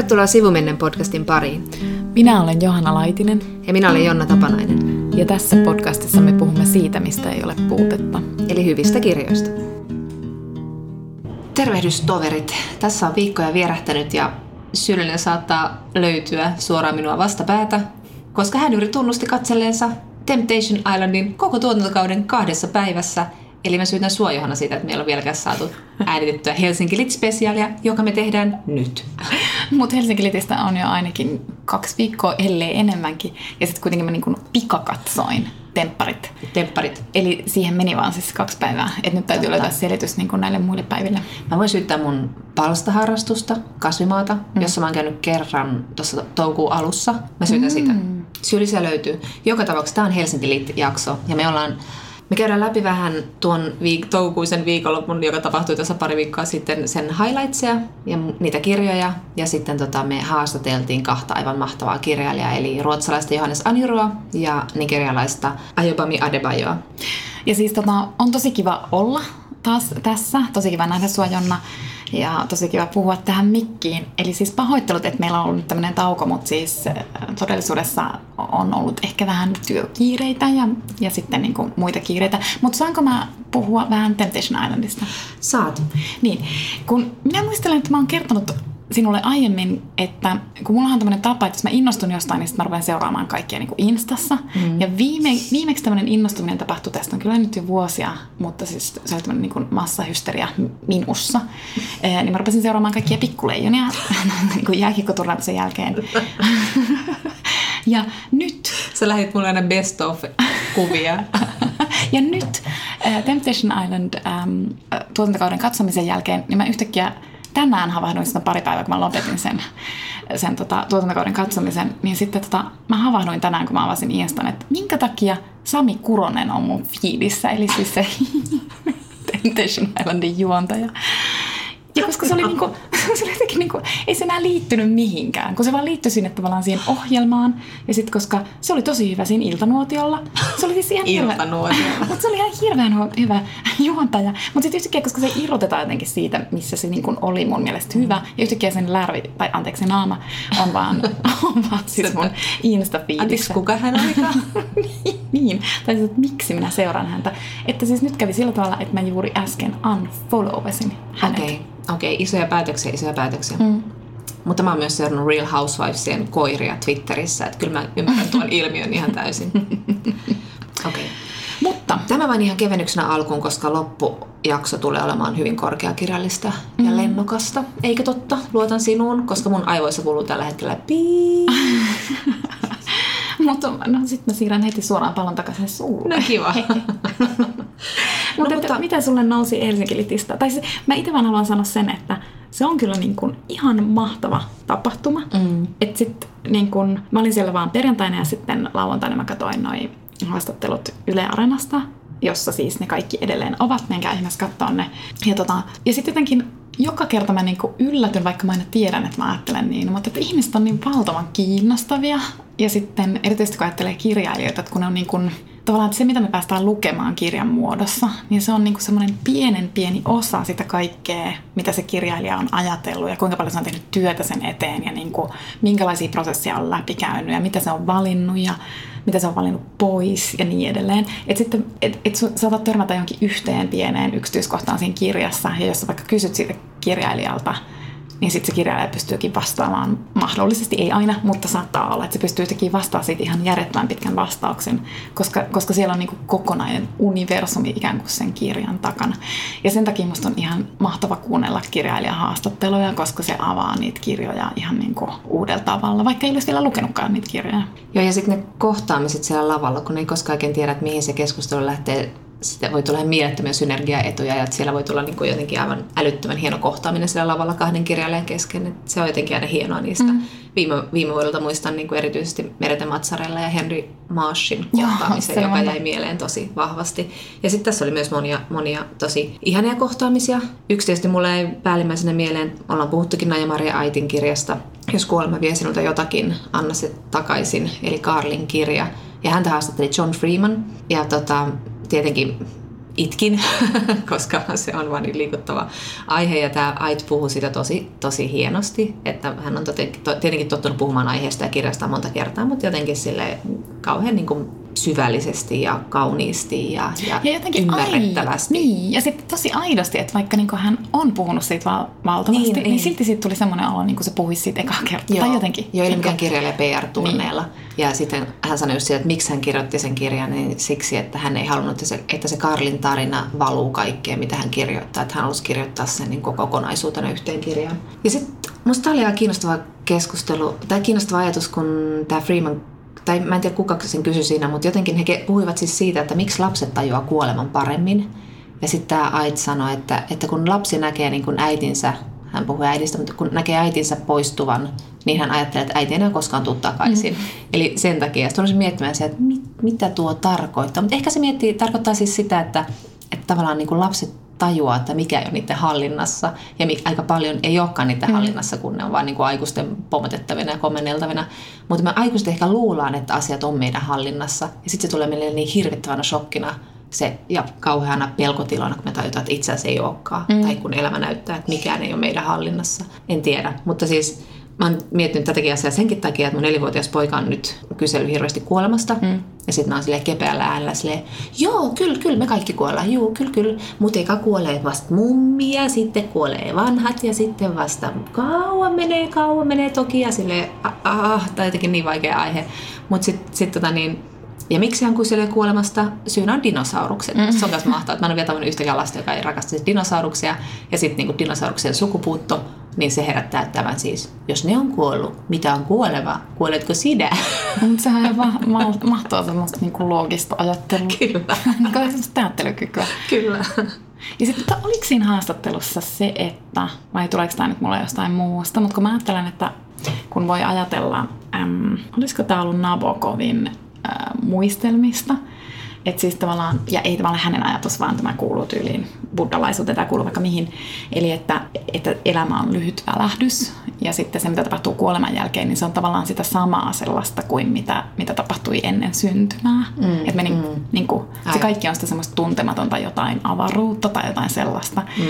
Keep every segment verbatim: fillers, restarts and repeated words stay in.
Tervetuloa Sivumennen podcastin pariin. Minä olen Johanna Laitinen. Ja minä olen Jonna Tapanainen. Ja tässä podcastissa me puhumme siitä, mistä ei ole puutetta. Eli hyvistä kirjoista. Tervehdys toverit. Tässä on viikkoja vierähtänyt ja syyllinen saattaa löytyä suoraan minua vastapäätä, koska hän yritti tunnusti katselleensa Temptation Islandin koko tuotantokauden kahdessa päivässä. Eli mä syytän sua, Johanna, siitä, että meillä on vieläkään saatu äänitettyä Helsinki Lit-spesiaalia, joka me tehdään nyt. Mutta Helsinki Litistä on jo ainakin kaksi viikkoa, ellei enemmänkin. Ja sitten kuitenkin mä niinku pikakatsoin tempparit. Tempparit. Eli siihen meni vaan siis kaksi päivää. Että nyt täytyy Totta. Löytää selitys niinku näille muille päiville. Mä voin syyttää mun palstaharrastusta, kasvimaata, mm. jossa mä oon käynyt kerran tuossa toukokuun alussa. Mä syytän mm. sitä. Syyllisiä löytyy. Joka tapauksessa tää on Helsinki Lit-jakso. Ja me ollaan... Me käydään läpi vähän tuon viik- toukokuisen viikonlopun, joka tapahtui tässä pari viikkoa sitten, sen highlightsia ja niitä kirjoja. Ja sitten tota, me haastateltiin kahta aivan mahtavaa kirjailijaa, eli ruotsalaista Johannes Anyurua ja nigerialaista Ayobami Adebayoa. Ja siis tota, on tosi kiva olla taas tässä, tosi kiva nähdä sua, Jonna, ja tosi kiva puhua tähän mikkiin. Eli siis pahoittelut, että meillä on ollut tämmöinen tauko, mutta siis todellisuudessa on ollut ehkä vähän työkiireitä ja, ja sitten niin kuin muita kiireitä. Mutta saanko mä puhua vähän Temptation Islandista? Saat. Niin, kun minä muistelen, että mä oon kertonut sinulle aiemmin, että kun mulla on tämmöinen tapa, että jos mä innostun jostain, niin sitten mä rupean seuraamaan kaikkia niin kuin Instassa. Mm. Ja viime, viimeksi tämmöinen innostuminen tapahtui, tästä on kyllä nyt jo vuosia, mutta siis se oli tämmöinen niin kuin massahysteria minussa. Eh, niin mä rupesin seuraamaan kaikkia pikkuleijonia niin kuin jääkiekkoturnauksen jälkeen. Ja nyt... Sä lähdit mulle aina best of kuvia. Ja nyt äh, Temptation Island ähm, tuotantokauden katsomisen jälkeen, niin mä yhtäkkiä tänään havahduin sitä pari päivää, kun mä lopetin sen, sen tota, tuotantokauden katsomisen, niin sitten tota, mä havahduin tänään, kun mä avasin I S:n, että minkä takia Sami Kuronen on mun fiilissä, eli siis se Temptation Islandin juontaja. Ja koska se oli, niinku, se oli jotenkin, niinku, ei se enää liittynyt mihinkään, kun se vaan liittyi sinne tavallaan siihen ohjelmaan. Ja sitten koska se oli tosi hyvä siinä iltanuotiolla. Se oli siis ihan hirveän, mutta se oli ihan hirveän hyvä juontaja. Mutta sitten yhtäkkiä, koska se irrotetaan jotenkin siitä, missä se niinku oli mun mielestä hyvä. Ja yhtäkkiä sen lärvi, tai anteeksi naama, on vaan, on vaan siis mun Insta-feedissä. Anteeksi, kuka hän olikaan? niin, niin, tai siis, että miksi minä seuraan häntä. Että siis nyt kävi sillä tavalla, että mä juuri äsken unfollowasin hänet. Okay. Okei, okay, isoja päätöksiä, isoja päätöksiä. Mm. Mutta mä oon myös seurannut Real Housewivesien koiria Twitterissä, että kyllä mä ymmärrän tuon ilmiön ihan täysin. Okay. Mutta tämä vain ihan kevennyksenä alkuun, koska loppujakso tulee olemaan hyvin korkeakirjallista ja mm. lennokasta. Eikö totta? Luotan sinuun, koska mun aivoissa kuuluu tällä hetkellä piii. Mutta no sit mä siirrän heti suoraan pallon takaisin suulle. No kiva. No, mutta, mutta mitä sulle nousi Helsinki Litistä? Tai se, mä itse vaan haluan sanoa sen, että se on kyllä niin kuin ihan mahtava tapahtuma. Mm. Et sit, niin kun, mä olin siellä vaan perjantaina ja sitten lauantaina mä katsoin noi haastattelut Yle Areenasta, jossa siis ne kaikki edelleen ovat. Menkää ihmeessä katsoa ne. Ja, tota, ja sitten jotenkin joka kerta mä niin kuin yllätyn, vaikka mä aina tiedän, että mä ajattelen niin, mutta että ihmiset on niin valtavan kiinnostavia. Ja sitten erityisesti kun ajattelee kirjailijoita, että kun ne on niin kuin... Tavallaan se, mitä me päästään lukemaan kirjan muodossa, niin se on niinku semmoinen pienen pieni osa sitä kaikkea, mitä se kirjailija on ajatellut ja kuinka paljon se on tehnyt työtä sen eteen ja niinku, minkälaisia prosesseja on läpikäynyt ja mitä se on valinnut ja mitä se on valinnut pois ja niin edelleen. Että sitten et, et saatat törmätä johonkin yhteen pieneen yksityiskohtaan siinä kirjassa ja jos vaikka kysyt siitä kirjailijalta, niin sitten se kirjailija pystyykin vastaamaan, mahdollisesti ei aina, mutta saattaa olla, että se pystyy jotenkin vastaamaan siitä ihan järjettömän pitkän vastauksen, koska, koska siellä on niin kuin kokonainen universumi ikään kuin sen kirjan takana. Ja sen takia musta on ihan mahtava kuunnella kirjailijahaastatteluja, koska se avaa niitä kirjoja ihan niin kuin uudella tavalla, vaikka ei olisi vielä lukenutkaan niitä kirjoja. Joo, ja sitten ne kohtaamiset siellä lavalla, kun ei koskaan oikein tiedä, että mihin se keskustelu lähtee. Sitten voi tulla ihan mielettömiä synergiaetuja ja siellä voi tulla niin kuin jotenkin aivan älyttömän hieno kohtaaminen siellä lavalla kahden kirjailijan kesken. Et se on jotenkin aina hienoa niistä. Mm. Viime, viime vuodelta muistan niin kuin erityisesti Merete Matsarella ja Henry Maashin kohtaamisen, joo, joka on. Jäi mieleen tosi vahvasti. Ja sitten tässä oli myös monia, monia tosi ihania kohtaamisia. Yksi tietysti mulle ei päällimmäisenä mieleen, ollaan puhuttukin Naja-Maria Aitin kirjasta. Jos kuolema vie sinulta jotakin, anna se takaisin, eli Karlin kirja. Ja häntä haastatteli John Freeman ja tota... Tietenkin itkin, koska se on vaan niin liikuttava aihe, ja tämä Ait puhuu sitä tosi, tosi hienosti, että hän on tietenkin tottunut puhumaan aiheesta ja kirjasta monta kertaa, mutta jotenkin sille kauhean niin kuin syvällisesti ja kauniisti ja, ja, ja ymmärrettävästi. Ai, niin, ja sitten tosi aidosti, että vaikka niin hän on puhunut siitä val- valtavasti, niin, niin, niin silti siitä tuli semmoinen olo, niin kuin se puhuisi siitä ekaa kertaa. Joo, tai jotenkin. Jo ei mikään kirjailija P R-turneilla. Niin. Ja sitten hän sanoi just siitä, että miksi hän kirjoitti sen kirjan, niin siksi, että hän ei halunnut, että se Karlin tarina valuu kaikkeen, mitä hän kirjoittaa. Että hän halusi kirjoittaa sen niin kokonaisuutena yhteen kirjaan. Ja sitten musta tämä oli ihan kiinnostava keskustelu, tai kiinnostava ajatus, kun tämä Freeman, tai mä en tiedä kuka sen kysyi siinä, mutta jotenkin he puhuivat siis siitä, että miksi lapset tajuaa kuoleman paremmin. Ja sitten tämä Ait sanoi, että, että kun lapsi näkee niin kun äitinsä, hän puhui äidistä, mutta kun näkee äitinsä poistuvan, niin hän ajattelee, että äiti ei enää koskaan tule takaisin. Mm. Eli sen takia. Sitten olisin miettimään se, että mit, mitä tuo tarkoittaa. Mutta ehkä se miettii, tarkoittaa siis sitä, että, että tavallaan niin kun lapset tajuaa, että mikä ei ole niiden hallinnassa. Ja aika paljon ei olekaan niiden mm. hallinnassa, kun ne on vaan niin kuin aikuisten pomotettavina ja komenneltavina. Mutta me aikuiset ehkä luullaan, että asiat on meidän hallinnassa. Ja sitten se tulee meille niin hirvittävänä shokkina se, ja kauheana pelkotilana, kun me tajutaan, että itse asiassa ei olekaan. Mm. Tai kun elämä näyttää, että mikään ei ole meidän hallinnassa. En tiedä. Mutta siis mä oon miettinyt tätäkin asiaa senkin takia, että mun nelivuotias poika on nyt kysellyt hirveästi kuolemasta. Mm. Ja sitten mä oon silleen kepeällä äänellä silleen, joo, kyllä, kyllä, me kaikki kuollaan, joo, kyllä, kyllä. Mut eka kuolee vasta mummi ja sitten kuolee vanhat ja sitten vasta kauan menee, kauan menee toki. Ja silleen, ah, tai jotenkin niin vaikea aihe. Mut sitten sit, tota niin, ja miksi hän kyselee kuolemasta? Syynä on dinosaurukset. Mm. Se on myös mahtavaa, että mä en ole vielä tavannut yhtäkään lasta, joka ei rakasta dinosauruksia. Ja sitten niinku dinosauruksen sukupuutto, niin se herättää tämän siis, jos ne on kuollut, mitä on kuoleva? Kuoletko sinä? Sehän on ma- mahtavaa semmoista niinku loogista ajattelua. Kyllä. Niin kuin semmoista ajattelykykyä. Kyllä. Ja sitten oliko siinä haastattelussa se, että, vai tuleeko tämä nyt mulle jostain muusta, mutta kun mä ajattelen, että kun voi ajatella, äm, olisiko tämä ollut Nabokovin Ää, muistelmista. Et siis tavallaan, ja ei tavallaan hänen ajatus, vaan tämä kuuluu tyyliin buddhalaisuuteen, tämä kuuluu vaikka mihin. Eli että, että elämä on lyhyt välähdys, ja sitten se, mitä tapahtuu kuoleman jälkeen, niin se on tavallaan sitä samaa sellaista kuin mitä, mitä tapahtui ennen syntymää. Mm, Et me ni, mm. niinku, se kaikki on sitä semmoista tuntematonta jotain avaruutta tai jotain sellaista. Mm.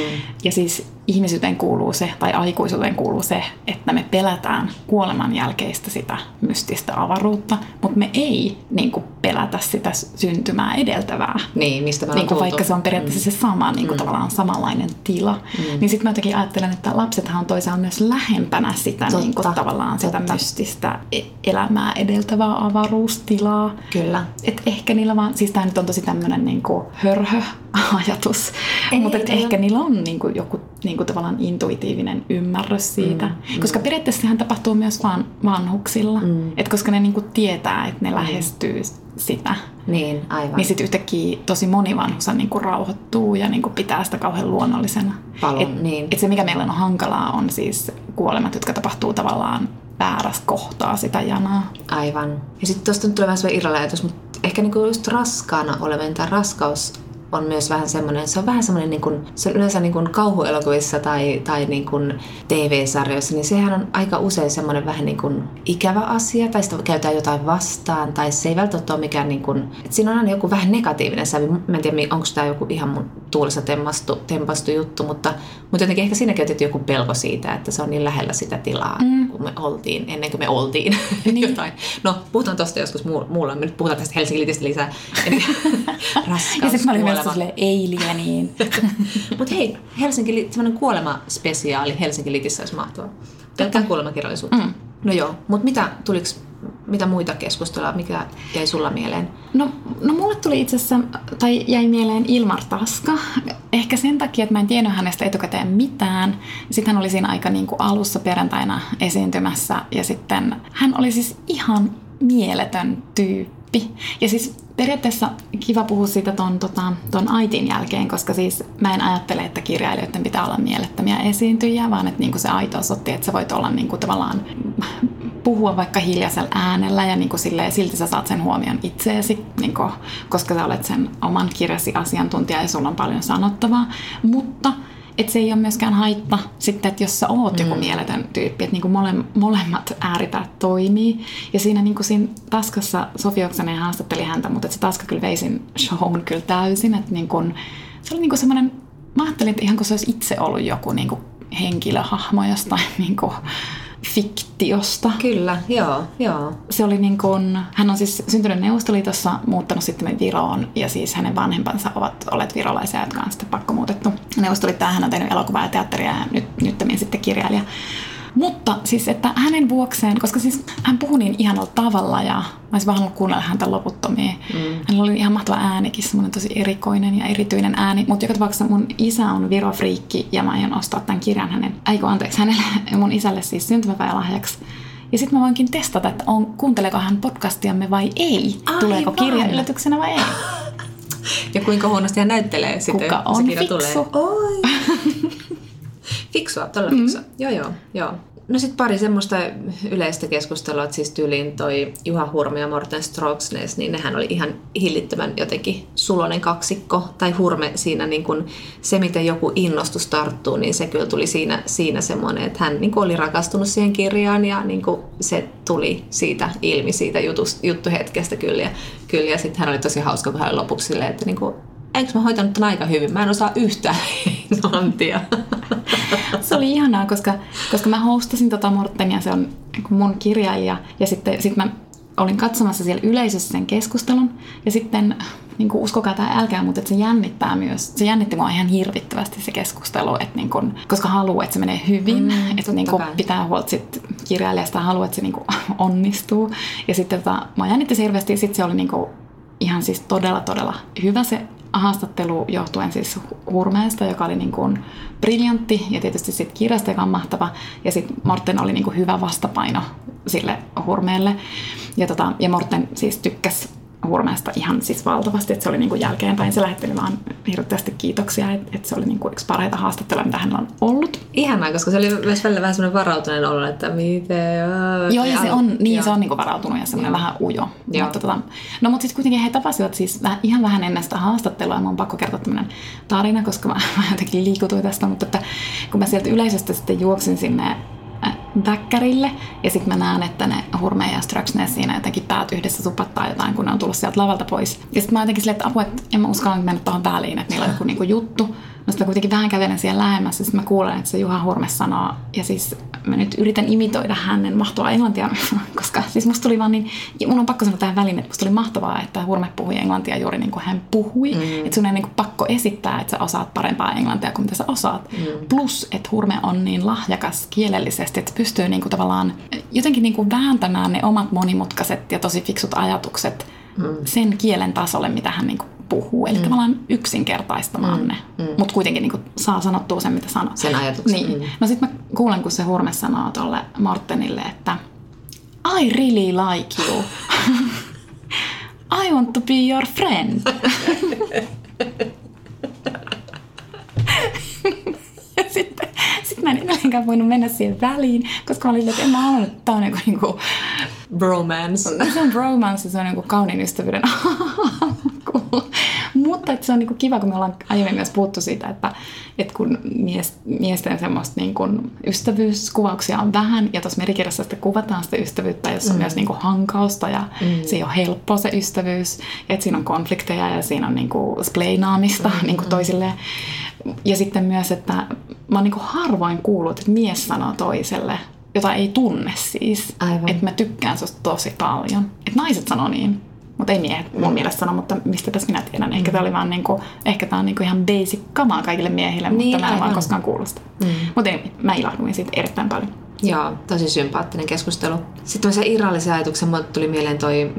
Ja siis ihmisyyteen kuuluu se, tai aikuisuuteen kuuluu se, että me pelätään kuoleman jälkeistä sitä mystistä avaruutta, mutta me ei niinku pelätä sitä syntymää edeltävää. Niin, mistä me ollaan niinku, vaikka se on periaatteessa mm. se sama, niinku, mm. tavallaan samanlainen tila. Mm. Niin sitten mä jotenkin ajattelen, että lapsethan on toisaalta myös lähempänä sitä, totta, niinku, tavallaan sitä totta. mystistä elämää edeltävää avaruustilaa. Kyllä. Et ehkä niillä vaan, siis tää nyt on tosi tämmönen niinku hörhö-ajatus, mutta ehkä niillä on niinku joku niin kuin tavallaan intuitiivinen ymmärrys siitä. Mm, mm. Koska periaatteessa sehän tapahtuu myös vaan vanhuksilla. Mm. Et koska ne niin kuin tietää, että ne mm. lähestyy sitä. Niin, aivan. Niin sitten yhtäkkiä tosi moni vanhusa niin kuin rauhoittuu ja niin kuin pitää sitä kauhean luonnollisena. Palon, et, niin. Et se, mikä meillä on hankalaa, on siis kuolemat, jotka tapahtuu tavallaan väärästä kohtaa sitä janaa. Aivan. Ja sitten tuosta nyt tulee vähän sellainen irralla ajatus, mutta ehkä niin kuin just raskaana olevien tai raskaus on myös vähän semmoinen, se on vähän semmoinen, niin kuin, se on yleensä niin kuin kauhuelokuvissa tai, tai niin kuin T V-sarjoissa, niin sehän on aika usein semmoinen vähän niin kuin ikävä asia, tai sitä käytetään jotain vastaan, tai se ei välttämättä ole mikään, niin kuin, että siinä on aina joku vähän negatiivinen sävy. Mä en tiedä, onko tämä joku ihan mun tuulessa tempastu, tempastu juttu, mutta, mutta jotenkin ehkä siinä käytetty joku pelko siitä, että se on niin lähellä sitä tilaa, mm. kun me oltiin, ennen kuin me oltiin niin. jotain. No, puhutaan tosta joskus muulla, me nyt puhutaan tästä Helsingin Litistä lisää. Raskaus, kuolema. Silleen eilieniin. Mutta hei, Helsinki, semmoinen kuolemaspesiaali Helsinki Litissä olisi mahtavaa. Pelkää kuolemakirjallisuutta. Mm. No joo, mutta mitä, tuliks, mitä muita keskustelua, mikä jäi sulla mieleen? No, no mulle tuli itse asiassa, tai jäi mieleen Ilmar Taska. Ehkä sen takia, että mä en tiennyt hänestä etukäteen mitään. Sitten hän oli siinä aika niin kuin alussa perjantaina esiintymässä. Ja sitten hän oli siis ihan mieletön tyyppi. Ja siis periaatteessa kiva puhua siitä ton, tota, ton Aitin jälkeen, koska siis mä en ajattele, että kirjailijoiden pitää olla mielettömiä esiintyjiä, vaan että niinku se aitous otti, että sä voit olla niinku tavallaan puhua vaikka hiljaisella äänellä ja niinku silleen, silti sä saat sen huomion itseesi, niinku, koska sä olet sen oman kirjasi asiantuntija ja sulla on paljon sanottavaa, mutta Että se ei ole myöskään haitta sitten, että jos sä oot mm. joku mieletön tyyppi, että niinku mole, molemmat ääripäät toimii. Ja siinä, niinku siinä Taskassa Sofi Oksanen haastatteli häntä, mutta se Taska kyllä vei sen shown kyllä täysin. Että niinku, se oli niinku semmoinen, mä ajattelin, että ihan kun se olisi itse ollut joku niinku henkilöhahmo jostain niinku fiktiosta. Kyllä, joo, joo. Se oli niin kuin, hän on siis syntynyt Neuvostoliitossa, muuttanut sitten Viroon, ja siis hänen vanhempansa ovat olleet virolaisia, jotka on sitten pakkomuutettu Neuvostoliittoon. Hän on tehnyt elokuvaa ja teatteria ja nyt, nyttemmin sitten kirjailija. Mutta siis, että hänen vuokseen, koska siis hän puhui niin ihanalla tavalla ja mä olisin vaan halunnut kuunnella häntä loputtomia. Mm. Hänellä oli ihan mahtava äänikin, semmoinen tosi erikoinen ja erityinen ääni. Mutta joka tapauksessa mun isä on virofriikki ja mä aion ostaa tämän kirjan hänen, äikö anteeksi, hänelle, mun isälle siis syntymäpäivälahjaksi. Ja sitten mä voinkin testata, että on, kuunteleeko hän podcastiamme vai ei. Ai, tuleeko kirja yllätyksenä vai ei. Ja kuinka huonosti hän näyttelee sitten, kuka on se fiksu. Oi. Fiksua, todella fiksua. Mm. Joo, joo, joo. No sit pari semmoista yleistä keskustelua, että siis tyyliin toi Juha Hurme ja Morten Strøksnes, niin nehän oli ihan hillittömän jotenkin sulonen kaksikko. Tai Hurme siinä niin kun se, miten joku innostus tarttuu, niin se kyllä tuli siinä, siinä semmoinen, että hän niin kun oli rakastunut siihen kirjaan ja niin kun se tuli siitä ilmi, siitä jutus, juttuhetkestä kyllä. Ja, kyllä, ja sit hän oli tosi hauska, kun hän oli lopuksi silleen, että niin kun, eikö mä hoitanut tämän aika hyvin? Mä en osaa yhtään englantia. Se oli ihanaa, koska, koska mä hostasin tota Mortenia, se on mun kirjailija. Ja sitten sit mä olin katsomassa siellä yleisössä sen keskustelun. Ja sitten, niin kuin uskokaa tai älkää, mutta se jännittää myös. Se jännitti mua ihan hirvittävästi se keskustelu, että niin kun, koska haluaa, että se menee hyvin. Mm, että niin kun, pitää huolta kirjailijasta, haluaa, että se niin kun, onnistuu. Ja sitten tota, mua jännitti se hirveästi. Sitten se oli niin kun, ihan siis todella, todella hyvä se haastattelu johtuen siis Hurmeesta, joka oli niin kuin briljantti ja tietysti sit kirjasta, joka on mahtava. Ja sitten Morten oli niin kuin hyvä vastapaino sille Hurmeelle. Ja, tota, ja Morten siis tykkäsi Hurmeesta ihan siis valtavasti, että se oli niin kuin jälkeenpäin. Se lähetteli vaan hirveästi kiitoksia, että et se oli niin kuin yksi parhaita haastatteluja, mitä hänellä on ollut. Ihanaa, koska se oli myös välillä vähän semmoinen varautuneen olo, että miten... Joo, ja se on, niin, se on niin kuin varautunut ja semmoinen vähän ujo. Mutta tota, no mutta sitten kuitenkin he tapasivat siis ihan vähän ennen sitä haastattelua, ja mun on pakko kertoa tämmöinen tarina, koska mä, mä jotenkin liikutuin tästä, mutta että kun mä sieltä yleisöstä sitten juoksin sinne väkkärille. Ja sitten mä näen, että ne Hurme ja Strøksnes siinä jotenkin päät yhdessä supattaa jotain, kun ne on tullut sieltä lavalta pois. Ja sitten mä jotenkin silleen, että apua, että en mä uskalla mennä tuohon väliin, että niillä on joku niinku juttu. No sitten mä kuitenkin vähän kävelen siellä lähemmässä, sitten mä kuulen, että se Juha Hurme sanoo, ja siis mä nyt yritän imitoida hänen mahtavaa englantia, koska siis musta tuli vaan niin, mun on pakko sanoa tähän väliin, että musta oli mahtavaa, että Hurme puhui englantia juuri niin kuin hän puhui, mm. että sun ei niin kuin pakko esittää, että sä osaat parempaa englantia kuin mitä sä osaat. Mm. Plus, että Hurme on niin lahjakas kielellisesti, että pystyy niin kuin tavallaan jotenkin niin kuin vääntämään ne omat monimutkaiset ja tosi fiksut ajatukset mm. sen kielen tasolle, mitä hän niin kuin puhuu, eli mm. tavallaan yksinkertaistamaan mm. ne, mm. mutta kuitenkin niin kuin, saa sanottua sen, mitä sanoo. Sen ajatuksen. Niin. Mm. No sit mä kuulen, kun se Hurme sanoo tolle Mortenille, että I really like you. I want to be your friend. Ja sitten sit mä en edelleenkään voinut mennä siihen väliin, koska mä olin, että en mä halunnut, että tää on joku niinku... Bromance. Se on bromance, se on joku kauniin ystävyyden alku. Mutta se on niinku kiva, kun me ollaan aiemmin myös puhuttu siitä, että et kun mies, miesten semmoista niinku ystävyyskuvauksia on vähän, ja tuossa merikirjassa sitten kuvataan sitä ystävyyttä, jossa on mm. myös niinku hankausta, ja mm. se ei ole helppoa se ystävyys, että siinä on konflikteja, ja siinä on niinku spleinaamista mm. niinku toisilleen. Ja sitten myös, että mä oon niinku harvoin kuullut, että mies sanoo toiselle, jota ei tunne siis, että mä tykkään susta tosi paljon. Että naiset sanoo niin, mutta ei miehet mun mielestä sano, mutta mistä tässä minä tiedän. Ehkä tämä oli vaan niinku, ehkä tämä on niinku ihan basic kamaa kaikille miehille, niin, mutta mä en vaan koskaan kuullut sitä. Mm. Mutta mä ilahduin siitä erittäin paljon. Joo, tosi sympaattinen keskustelu. Sitten mä sen irrallisen ajatuksen, mulle tuli mieleen toi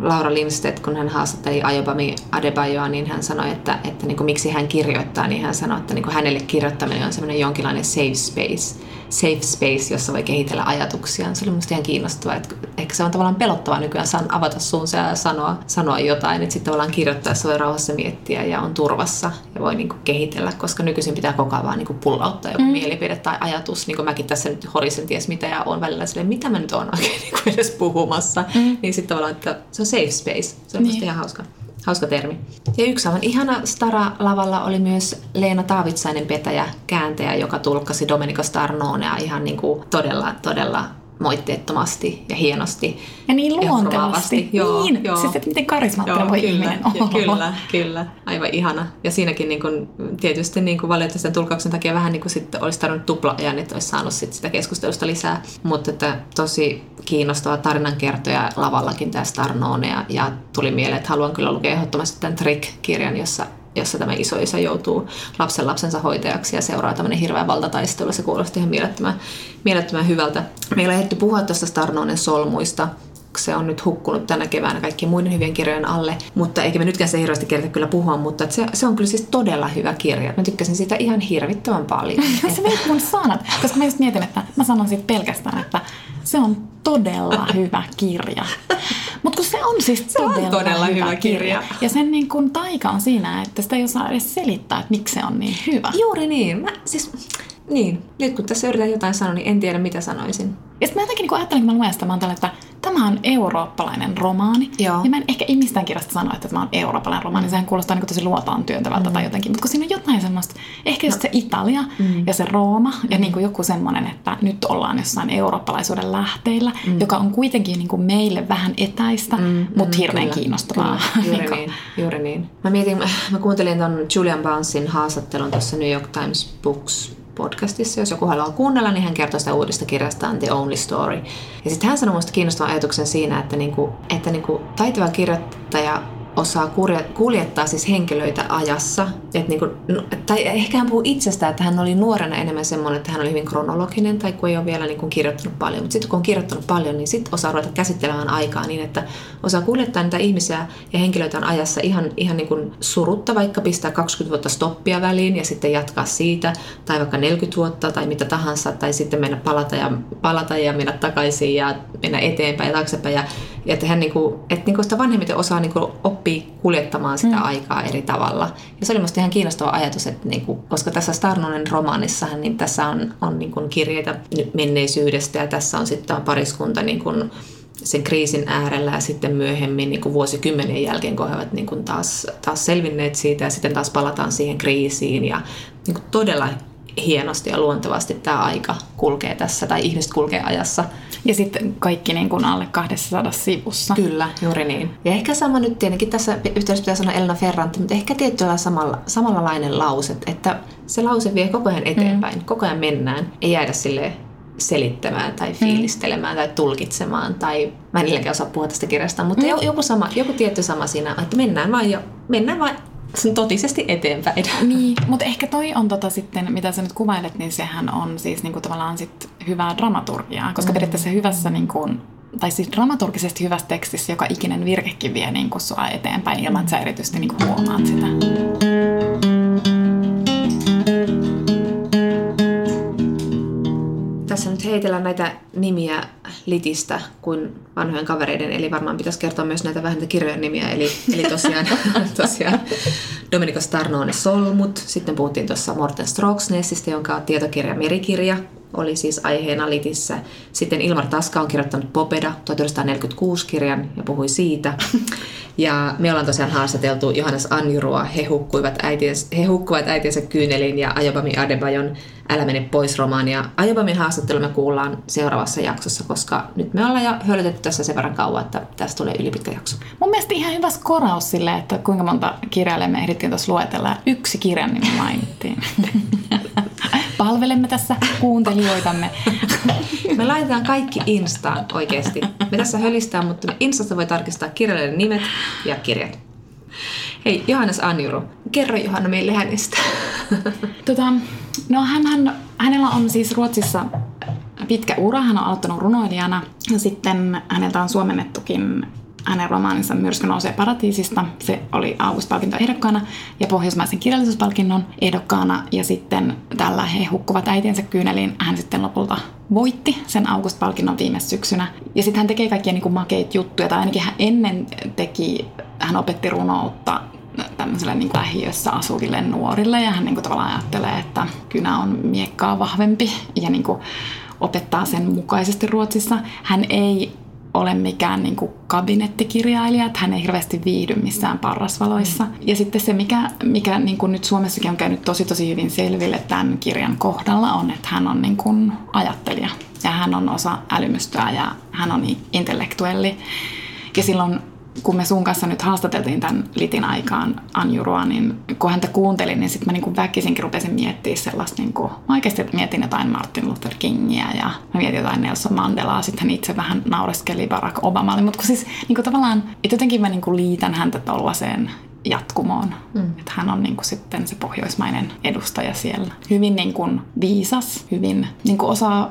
Laura Lindstedt, kun hän haastatteli Ayobami Adebayoa, niin hän sanoi, että, että niin kuin, miksi hän kirjoittaa, niin hän sanoi, että niin kuin, hänelle kirjoittaminen on semmoinen jonkinlainen safe space. Safe space, jossa voi kehitellä ajatuksiaan. Se oli musta ihan kiinnostavaa, että ehkä se on tavallaan pelottavaa nykyään avata suunsa ja sanoa, sanoa jotain, että sitten tavallaan kirjoittaessa voi rauhassa miettiä ja on turvassa ja voi niin kuin, kehitellä, koska nykyisin pitää koko ajan vaan niin kuin, pullauttaa joku mm. mielipide tai ajatus, niin kuin mäkin tässä nyt horisin ties mitä ja on välillä silleen, mitä mä nyt oon oikein niin kuin edes puhumassa, mm. niin sitten tavallaan, että se on safe space. Se on musta niin. Ihan hauska. Hauska termi. Ja yksi aivan ihana stara lavalla oli myös Leena Taavitsainen petäjä, kääntäjä, joka tulkkasi Domenico Starnonea ihan niin kuin todella, todella moitteettomasti ja hienosti. Ja niin luontevasti. Joo, niin. Joo. Siis että miten karismaattinen voi ihminen olla. Kyllä, kyllä. Aivan ihana. Ja siinäkin niin kun, tietysti niin kun valitettavasti tulkauksen takia vähän niin kun sit olisi tarvinnut tupla-ajan, että olisi saanut sit sitä keskustelusta lisää. Mutta että tosi kiinnostava tarinankertoja lavallakin tämä Starnone. Ja, ja tuli mieleen, että haluan kyllä lukea ehdottomasti tämän Trick-kirjan, jossa jossa tämä isoisä joutuu lapsen lapsensa hoitajaksi ja seuraa tämmöinen hirveä valtataistelu. Se kuulosti ihan mielettömän, mielettömän hyvältä. Meillä on ehditty puhua tästä Starnonen solmuista. Se on nyt hukkunut tänä keväänä kaikkien muiden hyvien kirjojen alle, mutta eikä me nytkään se hirveästi kerta kyllä puhua, mutta se, se on kyllä siis todella hyvä kirja. Mä tykkäsin siitä ihan hirvittävän paljon. Se vei mun sanat, koska mä just mietin, että mä sanon siitä pelkästään, että se on todella hyvä kirja. Mutta kun se on siis todella, on todella hyvä, hyvä kirja. kirja. Ja sen niin kun taika on siinä, että sitä ei osaa edes selittää, että miksi se on niin hyvä. Juuri niin. Mä, siis, niin. Nyt kun tässä yritän jotain sanoa, niin en tiedä mitä sanoisin. Ja sitten mä jotenkin niin ajattelin, kun mä luen sitä, mä oon tällä, että tämä on eurooppalainen romaani. Joo. Ja mä en ehkä mistään kirjasta sano, että tämä on eurooppalainen romaani. Sehän kuulostaa niin kuin tosi luotaan työntävältä mm. tai jotenkin. Mutta kun siinä on jotain semmoista, ehkä just no. se Italia mm. ja se Rooma ja mm. niin kuin joku semmoinen, että nyt ollaan jossain eurooppalaisuuden lähteillä, mm. joka on kuitenkin niin kuin meille vähän etäistä, mm. mutta mm, hirveän kyllä, kiinnostavaa. Kyllä. Juuri, niin, juuri niin. Mä mietin, mä kuuntelin ton Julian Barnesin haastattelun tuossa New York Times Books podcastissa. Jos joku haluaa kuunnella, niin hän kertoo sitä uudesta kirjastaan The Only Story. Ja sitten hän sanoi minusta kiinnostavan ajatuksen siinä, että, niinku, että niinku taitava kirjoittaja osaa kuljettaa siis henkilöitä ajassa. Et niinku, tai ehkä hän puhuu itsestään, että hän oli nuorena enemmän semmoinen, että hän oli hyvin kronologinen tai kun ei ole vielä niinku kirjoittanut paljon. Mutta sitten kun on kirjoittanut paljon, niin sitten osaa ruveta käsittelemään aikaa niin, että osaa kuljettaa niitä ihmisiä ja henkilöitä ajassa ihan, ihan niinku surutta, vaikka pistää kaksikymmentä vuotta stoppia väliin ja sitten jatkaa siitä, tai vaikka neljäkymmentä vuotta tai mitä tahansa, tai sitten mennä palata ja, palata ja mennä takaisin ja mennä eteenpäin ja taaksepäin. Ja, ja että hän niinku, et niinku sitä vanhemmiten osaa niinku oppia kuljettamaan sitä mm. aikaa eri tavalla. Ja se oli musta ihan kiinnostava ajatus, että niinku, koska tässä Starnonen romaanissahan, niin tässä on, on niinku kirjeitä menneisyydestä ja tässä on sitten pariskunta niinku sen kriisin äärellä ja sitten myöhemmin niinku vuosikymmenen jälkeen, kun he ovat niinku taas, taas selvinneet siitä ja sitten taas palataan siihen kriisiin ja niinku todella hienosti ja luontevasti tämä aika kulkee tässä, tai ihmiset kulkee ajassa. Ja sitten kaikki niin kuin alle kaksisataa sivussa. Kyllä, juuri niin. Ja ehkä sama nyt tietenkin tässä yhteydessä pitää sanoa Elena Ferrante, mutta ehkä tietyllä samalla, samanlainen lause, että se lause vie koko ajan eteenpäin, mm. koko ajan mennään, ei jäädä silleen selittämään tai fiilistelemään mm. tai tulkitsemaan tai mä en niilläkään osaa puhua tästä kirjasta, mutta mm. joku, sama, joku tietty sama siinä, että mennään vaan jo, mennään vaan se on totisesti eteenpäin. Niin, mutta ehkä toi on tota sitten, mitä sä nyt kuvailet, niin sehän on siis niinku tavallaan sit hyvää dramaturgiaa, koska mm. periaatteessa hyvässä niinku, tai siis dramaturgisesti hyvässä tekstissä joka ikinen virkekin vie niinku sua eteenpäin ilman, että sä erityisesti niinku huomaat sitä. Tässä nyt heitellään näitä nimiä litistä kuin vanhojen kavereiden, eli varmaan pitäisi kertoa myös näitä vähän näitä kirjojen nimiä, eli, eli tosiaan, tosiaan Domenico Starnone Solmut, sitten puhuttiin tuossa Morten Strøksnesistä, jonka on tietokirja Merikirja, oli siis aiheena litissä. Sitten Ilmar Taska on kirjoittanut Popeda tuhatyhdeksänsataaneljäkymmentäkuusi kirjan ja puhui siitä. Ja me ollaan tosiaan haastateltu Johannes Anyurua, He hukkuvat äitiensä, he hukkuvat äitiensä kyyneliin ja Ayobami Adebayon Älä mene pois -romaania. Ayobamin haastattelu me kuullaan seuraavassa jaksossa, koska nyt me ollaan jo hölytetty tässä sen verran kauan, että tästä tulee ylipitkä jakso. Mun mielestä ihan hyvä skoraus sille, että kuinka monta kirjailijaa me ehdittiin tuossa luetella. Yksi kirjan nimi mainittiin. Palvelemme tässä kuuntelijoitamme. Me laitetaan kaikki Instaan oikeasti. Me tässä hölistään, mutta me Instasta voi tarkistaa kirjailijoiden nimet ja kirjat. Hei, Johannes Anyuru. Kerro Johanna meille hänestä. Tota, no hän, hän, hänellä on siis Ruotsissa pitkä ura. Hän on aloittanut runoilijana. Ja sitten häneltä on suomennettukin hänen romaaninsa Myrsky nousee paratiisista. Se oli August-palkinto ehdokkaana ja pohjoismaisen kirjallisuuspalkinnon ehdokkaana. Ja sitten tällä He hukkuvat äitiensä kyyneliin hän sitten lopulta voitti sen August-palkinnon viime syksynä. Ja sitten hän tekee kaikkia niinku makeita juttuja, tai ainakin hän ennen teki, hän opetti runoutta tämmöiselle niin kuin lähiössä asuville nuorille. Ja hän niin kuin tavallaan ajattelee, että kynä on miekkaa vahvempi ja niin kuin opettaa sen mukaisesti Ruotsissa. Hän ei ole mikään niin kuin kabinettikirjailija, että hän ei hirveästi viihdy missään parrasvaloissa. Ja sitten se, mikä, mikä niin kuin nyt Suomessakin on käynyt tosi tosi hyvin selville tämän kirjan kohdalla, on, että hän on niin kuin ajattelija ja hän on osa älymystöä ja hän on intellektuelli. Ja silloin, kun me sun kanssa nyt haastateltiin tämän Litin aikaan Anyurua, niin kun häntä kuuntelin, niin sitten mä niin väkisinkin rupesin miettimään sellaista, niin kuin, mä oikeasti mietin jotain Martin Luther Kingia ja mä mietin jotain Nelson Mandelaa, sitten hän itse vähän naureskeli Barack Obamalle, mutta kun siis niin kuin tavallaan, että jotenkin mä niin kuin liitän häntä tuollaiseen jatkumoon, mm. että hän on niin kuin sitten se pohjoismainen edustaja siellä. Hyvin niin kuin viisas, hyvin niin kuin osaa.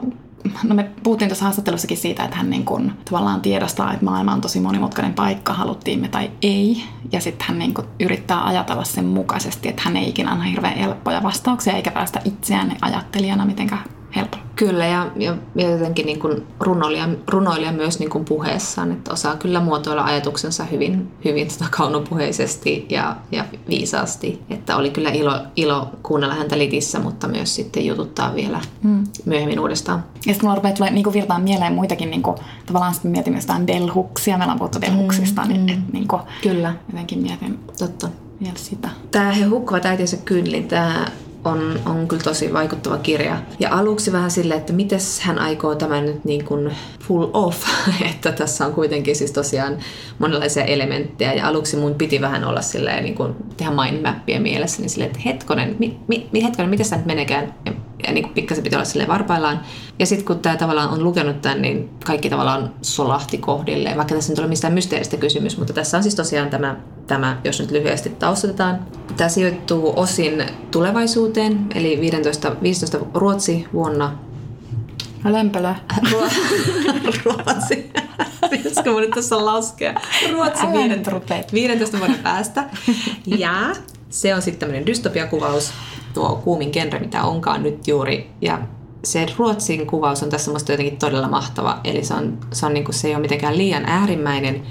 No me puhuttiin tuossa haastattelussakin siitä, että hän niin kun tavallaan tiedostaa, että maailma on tosi monimutkainen paikka, haluttiin me tai ei. Ja sitten hän niin kun yrittää ajatella sen mukaisesti, että hän ei ikinä anna hirveän helppoja vastauksia eikä päästä itseään ajattelijana mitenkään helpolla. Kyllä, ja, ja, ja jotenkin niin kun runoilija, runoilija myös niin kun puheessaan, että osaa kyllä muotoilla ajatuksensa hyvin, hyvin tota kaunopuheisesti ja, ja viisaasti. Että oli kyllä ilo, ilo kuunnella häntä Litissä, mutta myös sitten jututtaa vielä mm. myöhemmin uudestaan. Ja sitten mulla rupeaa niin virtaan mieleen muitakin, niin kun, tavallaan sitten mietin jostain Bell Hooksia, meillä on puhuttu Bell Hooksista, mm, niin, mm. Et, niin kun, kyllä. Jotenkin mietin totta vielä sitä. Tämä He hukkuvat äitiensä kyyneliin, tämä On, on kyllä tosi vaikuttava kirja. Ja aluksi vähän silleen, että mites hän aikoo tämän nyt niin kuin pull off, että tässä on kuitenkin siis tosiaan monenlaisia elementtejä. Ja aluksi mun piti vähän olla silleen niin kuin tehdä mindmappia mielessä, niin silleen, että hetkonen, mi, mi, hetkonen, mites tämä nyt menekään? Ja, ja niin kuin pikkasen piti olla silleen varpaillaan. Ja sitten kun tämä tavallaan on lukenut tämän, niin kaikki tavallaan solahti kohdilleen. Vaikka tässä nyt ei ole mistään mysteeristä kysymys, mutta tässä on siis tosiaan tämä, tämä jos nyt lyhyesti taustatetaan. Tämä sijoittuu osin tulevaisuuteen, eli viisitoista Ruotsi vuonna. Lämpölä. Ruotsi. Pitäisikö mun nyt tässä laskea? Ruotsi viidentoista vuoden päästä. Ja se on sitten tämmöinen dystopiakuvaus, tuo kuumin genre, mitä onkaan nyt juuri. Ja se Ruotsin kuvaus on tässä musta jotenkin todella mahtava. Eli se, on, se, on niinku, se ei ole mitenkään liian äärimmäinen.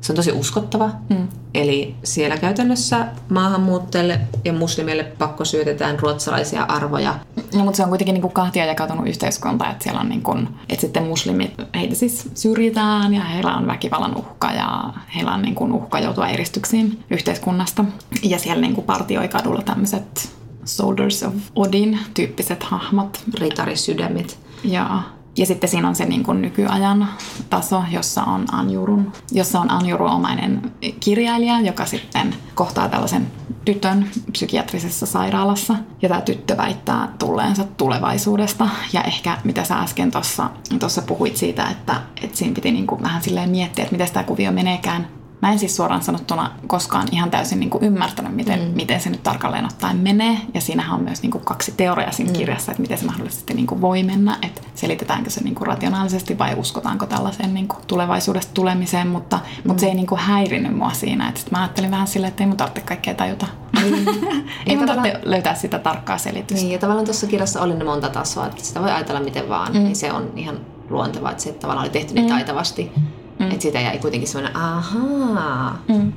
Se on tosi uskottava. Mm. Eli siellä käytännössä maahanmuuttajille ja muslimeille pakko syötetään ruotsalaisia arvoja. No, mutta se on kuitenkin niin kuin kahtia jakautunut yhteiskunta, että siellä on niin kuin, että sitten muslimit, heitä siis syrjitään ja heillä on väkivallan uhka ja heillä on niin kuin uhka joutua eristyksiin yhteiskunnasta. Ja siellä niin kuin partioi kadulla tämmöiset Soldiers of Odin -tyyppiset hahmot. Ritarisydämit. Jaa. Ja sitten siinä on se niin kuin nykyajan taso, jossa on Anyurun, jossa on Anyuru-omainen kirjailija, joka sitten kohtaa tällaisen tytön psykiatrisessa sairaalassa. Ja tämä tyttö väittää tulleensa tulevaisuudesta. Ja ehkä mitä sä äsken tuossa puhuit siitä, että, että siinä piti niin kuin vähän silleen miettiä, että miten tämä kuvio meneekään. Mä en siis suoraan sanottuna koskaan ihan täysin niin kuin ymmärtänyt, miten, mm. miten se nyt tarkalleen ottaen menee. Ja siinähän on myös niin kuin kaksi teoriaa siinä mm. kirjassa, että miten se mahdollisesti niin kuin voi mennä. Että selitetäänkö se niin kuin rationaalisesti vai uskotaanko tällaiseen niin kuin tulevaisuudesta tulemiseen. Mutta, mm. mutta se ei niin kuin häirinyt mua siinä. Että sit mä ajattelin vähän silleen, että ei mun tarvitse kaikkea tajuta. Mm. ei mun tavallaan tarvitse löytää sitä tarkkaa selitystä. Niin, ja tavallaan tuossa kirjassa oli ne monta tasoa, että sitä voi ajatella miten vaan. Mm. Niin se on ihan luontevaa, että se tavallaan oli tehty niin mm. taitavasti. Mm. Että siitä jäi kuitenkin semmoinen, ahaa, mm.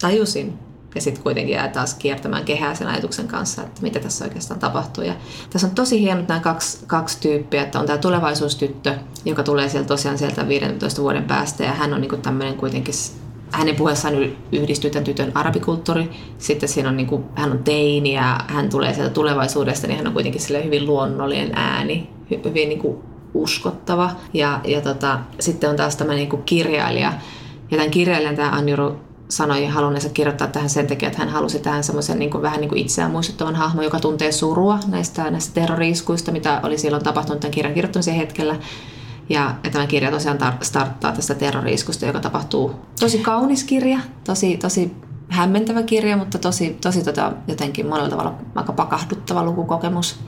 tajusin. Ja sitten kuitenkin jäi taas kiertämään kehää sen ajatuksen kanssa, että mitä tässä oikeastaan tapahtuu. Ja tässä on tosi hienot nämä kaksi, kaksi tyyppiä, että on tämä tulevaisuustyttö, joka tulee sieltä tosiaan sieltä viidentoista vuoden päästä. Ja hän on niinku tämmöinen kuitenkin, hänen puheessaan yhdistyy tämän tytön arabikulttuuri. Sitten siinä on niinku, hän on teini ja hän tulee sieltä tulevaisuudesta, niin hän on kuitenkin silleen hyvin luonnollinen ääni, hy- hyvin niinku uskottava. Ja, ja tota, sitten on taas tämä niin kuin kirjailija. Ja tämän kirjailijan tämä Anyuru sanoi halunneensa kirjoittaa tähän sen takia, että hän halusi tähän semmoisen niin kuin, vähän niin kuin itseään muistuttavan hahmon, joka tuntee surua näistä, näistä terrori-iskuista, mitä oli silloin tapahtunut tämän kirjan kirjoittamisen hetkellä. Ja, ja tämä kirja tosiaan tar- starttaa tästä terrori-iskusta, joka tapahtuu. Tosi kaunis kirja, tosi, tosi hämmentävä kirja, mutta tosi, tosi tota, jotenkin monella tavalla aika pakahduttava lukukokemus.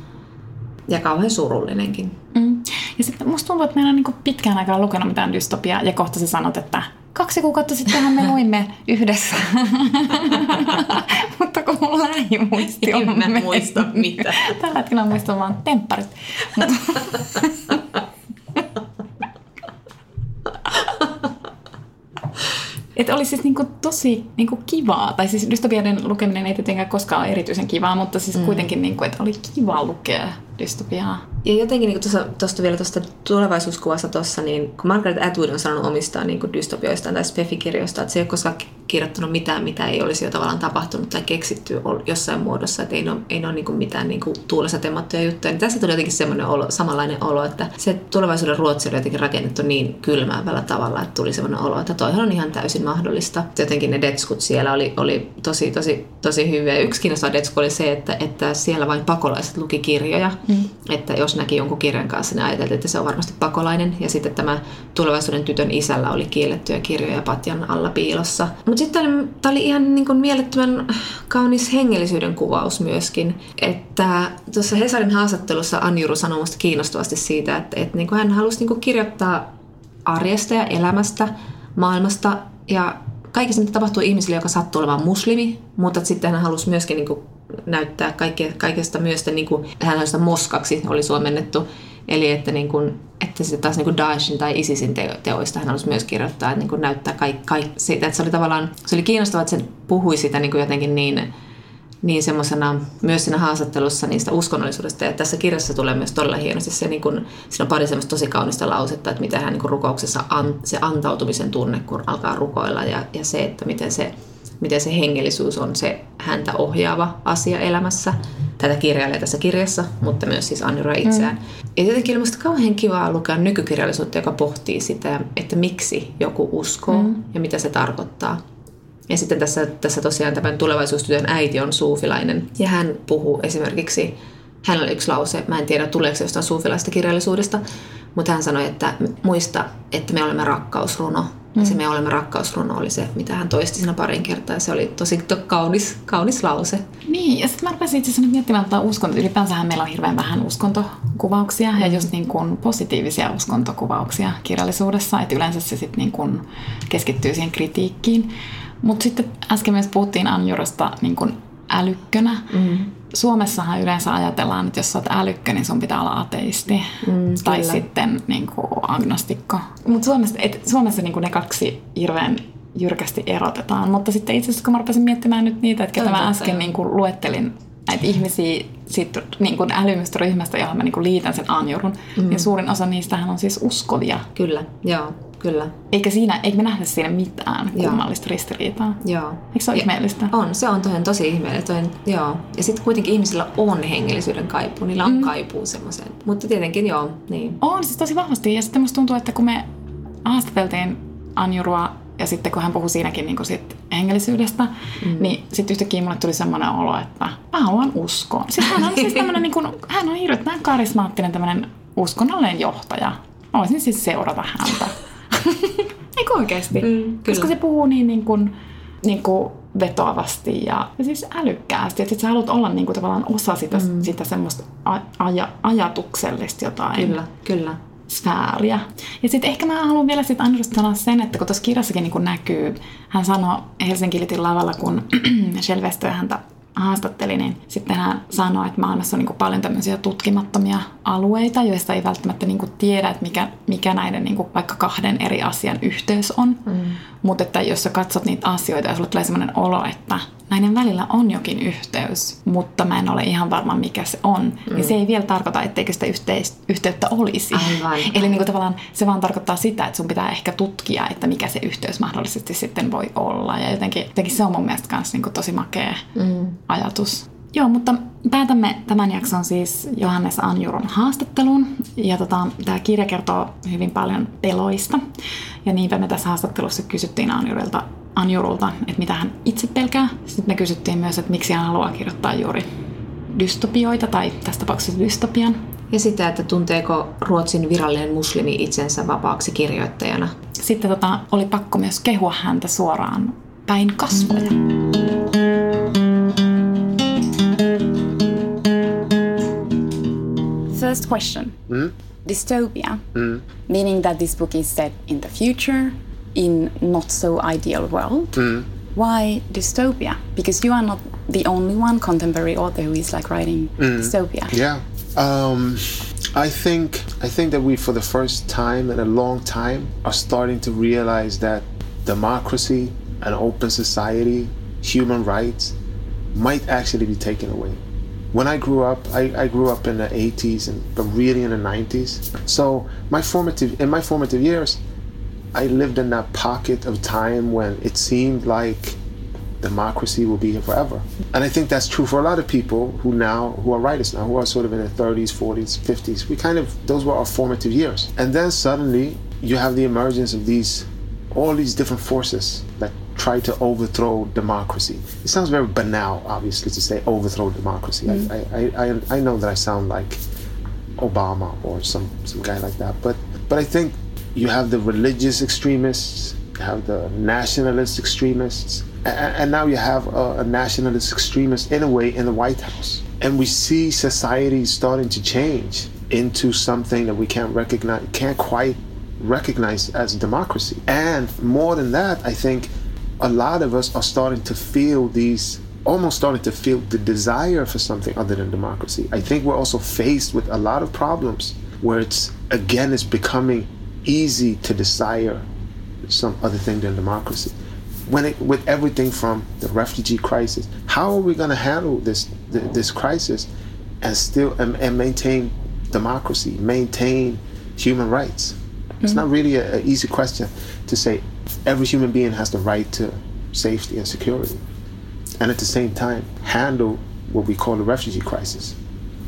Ja kauhean surullinenkin. Mm. Ja sitten musta tuntuu, että meillä on niin pitkään aikaa lukenut mitään dystopiaa, ja kohta sä sanot, että kaksi kuukautta sittenhän me luimme yhdessä. Mutta kun mulla ei muisti on mennyt. En mä muista mitään. Tällä hetkellä muistan vaan tempparit. Että olisi siis niinku tosi niinku kivaa, tai siis dystopian lukeminen ei tietenkään koskaan ole erityisen kivaa, mutta siis mm. kuitenkin, niinku, että oli kiva lukea dystopiaa. Ja jotenkin niin tuossa, tuosta vielä tuosta tulevaisuuskuvasta tuossa, niin kun Margaret Atwood on sanonut omista niin dystopioistaan tai spefikirjoistaan, että se ei ole koskaan kirjoittanut mitään, mitä ei olisi jo tavallaan tapahtunut tai keksitty jossain muodossa, että ei ole, ei ole niin mitään niin tuulessa temmattuja juttuja. Niin tässä tuli jotenkin semmoinen olo, samanlainen olo, että se tulevaisuuden Ruotsi oli jotenkin rakennettu niin kylmäävällä tavalla, että tuli semmoinen olo, että toihan on ihan täysin mahdollista. Jotenkin ne detskut siellä oli, oli tosi, tosi, tosi hyviä. Yksi kiinnostava detsku oli se, että, että siellä vain pakolaiset luki kirjoja, mm. että jos näki jonkun kirjan kanssa, niin ajateltiin, että se on varmasti pakolainen. Ja sitten tämä tulevaisuuden tytön isällä oli kiellettyjä kirjoja patjan alla piilossa. Mutta sitten tämä oli ihan niin kuin mielettömän kaunis hengellisyyden kuvaus myöskin. Että tuossa Hesarin haastattelussa Anyuru sanoi musta kiinnostavasti siitä, että, että niin kuin hän halusi niin kuin kirjoittaa arjesta ja elämästä, maailmasta ja kaikista, mitä tapahtuu ihmisille, joka sattuu olemaan muslimi. Mutta sitten hän halusi myöskin niin kuin näyttää kaikkea, kaikesta myös, niin kuin hän sitä moskaksi oli suomennettu. Eli että, niin kuin, että sitten taas niin kuin Daeshin tai ISISin teoista hän halusi myös kirjoittaa, että niin kuin näyttää kaikki kaik, siitä. Että se oli tavallaan, se oli kiinnostavaa, että se puhui sitä niin kuin jotenkin niin, niin semmoisena myös siinä haastattelussa niistä uskonnollisuudesta. Ja tässä kirjassa tulee myös todella hienosti se, niin kuin, siinä on pari semmoista tosi kaunista lausetta, että miten hän niin kuin rukouksessa an, se antautumisen tunne, kun alkaa rukoilla ja, ja se, että miten se... miten se hengellisyys on se häntä ohjaava asia elämässä. Tätä kirjailee tässä kirjassa, mutta myös siis Anyurua itseään. Mm. Ja jotenkin on kauhean kivaa lukea nykykirjallisuutta, joka pohtii sitä, että miksi joku uskoo mm. ja mitä se tarkoittaa. Ja sitten tässä, tässä tosiaan tämän tulevaisuustytön äiti on suufilainen. Ja hän puhuu esimerkiksi, hänellä oli yksi lause, mä en tiedä tuleeko se jostain suufilaista kirjallisuudesta, mutta hän sanoi, että muista, että me olemme rakkausruno. Mm. Se me olemme rakkausruno oli se, mitä hän toisti siinä parin kertaa. Se oli tosi to, kaunis, kaunis lause. Niin, ja sitten mä rupesin itse asiassa miettimään tätä uskontoa. Ylipäänsähän meillä on hirveän vähän uskontokuvauksia mm. ja just niin kuin positiivisia uskontokuvauksia kirjallisuudessa. Että yleensä se sitten niin kuin keskittyy siihen kritiikkiin. Mutta sitten äsken myös puhuttiin Anyurusta niin kuin älykkönä. Mm. Suomessahan yleensä ajatellaan, että jos sä oot älykkö, niin sun pitää olla ateisti mm, tai kyllä. sitten niin kuin agnostikko. Mutta Suomessa, et, Suomessa niin kuin ne kaksi hirveän jyrkästi erotetaan, mutta sitten itse asiassa kun mä rupesin miettimään nyt niitä, että ketä mä äsken niin kuin luettelin näitä ihmisiä siitä niin kuin älymystöryhmästä, johon mä niin kuin liitän sen Anyurun, mm. niin suurin osa niistähän on siis uskovia. Kyllä, joo. Kyllä. Eikä, siinä, eikä me nähdä siinä mitään kummallista ristiriitaa. Joo. Eikö se ole ihmeellistä? On, se on tosi ihmeellistä. Joo. Ja sitten kuitenkin ihmisillä on hengellisyyden kaipuu, niillä on mm. kaipuu semmoiseen. Mutta tietenkin joo. Niin. On, siis tosi vahvasti. Ja sitten musta tuntuu, että kun me haastateltiin Anyurua ja sitten kun hän puhui siinäkin niin sit hengellisyydestä, mm. niin sitten yhtäkkiä mulle tuli semmoinen olo, että mä haluan uskoon. Sitten hän on siis tämmöinen, niin hän on hirveän karismaattinen tämmöinen uskonnollinen johtaja. Mä voisin siis seurata häntä. Eikö oikeasti? Mm, koska se puhuu niin, niin, kuin, niin kuin vetoavasti ja, ja siis älykkäästi. Että sä haluat olla niin kuin tavallaan osa sitä, mm. sitä semmoista aja, ajatuksellista jotain. Kyllä, kyllä. Sfääriä. Ja sitten ehkä mä haluan vielä siitä Anyurusta sanoa sen, että kun tuossa kirjassakin niin kuin näkyy, hän sanoi Helsinki Litin lavalla, kun Sylvester häntä haastatteli, niin sitten hän sanoi, että maailmassa on niin kuin paljon tämmöisiä tutkimattomia alueita, joista ei välttämättä niin kuin tiedä, että mikä, mikä näiden niin kuin vaikka kahden eri asian yhteys on. Mm. Mutta että jos sä katsot niitä asioita ja sulla tulee semmoinen olo, että näiden välillä on jokin yhteys, mutta mä en ole ihan varma, mikä se on, mm. niin se ei vielä tarkoita, etteikö sitä yhteis- yhteyttä olisi. Aivan. Eli niin kuin tavallaan se vaan tarkoittaa sitä, että sun pitää ehkä tutkia, että mikä se yhteys mahdollisesti sitten voi olla. Ja jotenkin, jotenkin se on mun mielestä myös niin kuin tosi makea mm. ajatus. Joo, mutta päätämme tämän jakson siis Johannes Anyurun haastatteluun. Ja tota, tämä kirja kertoo hyvin paljon peloista. Ja niinpä me tässä haastattelussa kysyttiin Anyurulta, Anyurulta, että mitä hän itse pelkää. Sitten me kysyttiin myös, että miksi hän haluaa kirjoittaa juuri dystopioita tai tässä tapauksessa dystopian. Ja sitä, että tunteeko Ruotsin virallinen muslimi itsensä vapaaksi kirjoittajana. Sitten tota, oli pakko myös kehua häntä suoraan päin kasvoja. First question. Mm? Dystopia. Mm? Meaning that this book is set in the future, in not so ideal world. Mm. Why dystopia? Because you are not the only one, contemporary author, who is like writing mm. dystopia. Yeah. Um, I think I think that we, for the first time in a long time, are starting to realize that democracy, an open society, human rights might actually be taken away. When I grew up, I, I grew up in the eighties, and but really in the nineties. So my formative, in my formative years, I lived in that pocket of time when it seemed like democracy will be here forever. And I think that's true for a lot of people who now, who are writers now, who are sort of in their thirties, forties, fifties. We kind of, those were our formative years. And then suddenly you have the emergence of these, all these different forces that try to overthrow democracy. It sounds very banal, obviously, to say overthrow democracy. Mm-hmm. I, I, I, I know that I sound like Obama or some, some guy like that, but, but I think you have the religious extremists, you have the nationalist extremists, and, and now you have a, a nationalist extremist, in a way, in the White House. And we see society starting to change into something that we can't recognize, can't quite recognize as democracy. And more than that, I think a lot of us are starting to feel these, almost starting to feel the desire for something other than democracy. I think we're also faced with a lot of problems where it's, again, it's becoming easy to desire some other thing than democracy. When it, with everything from the refugee crisis, how are we going to handle this this crisis and still and, and maintain democracy, maintain human rights? Mm-hmm. It's not really an easy question to say. Every human being has the right to safety and security, and at the same time handle what we call the refugee crisis.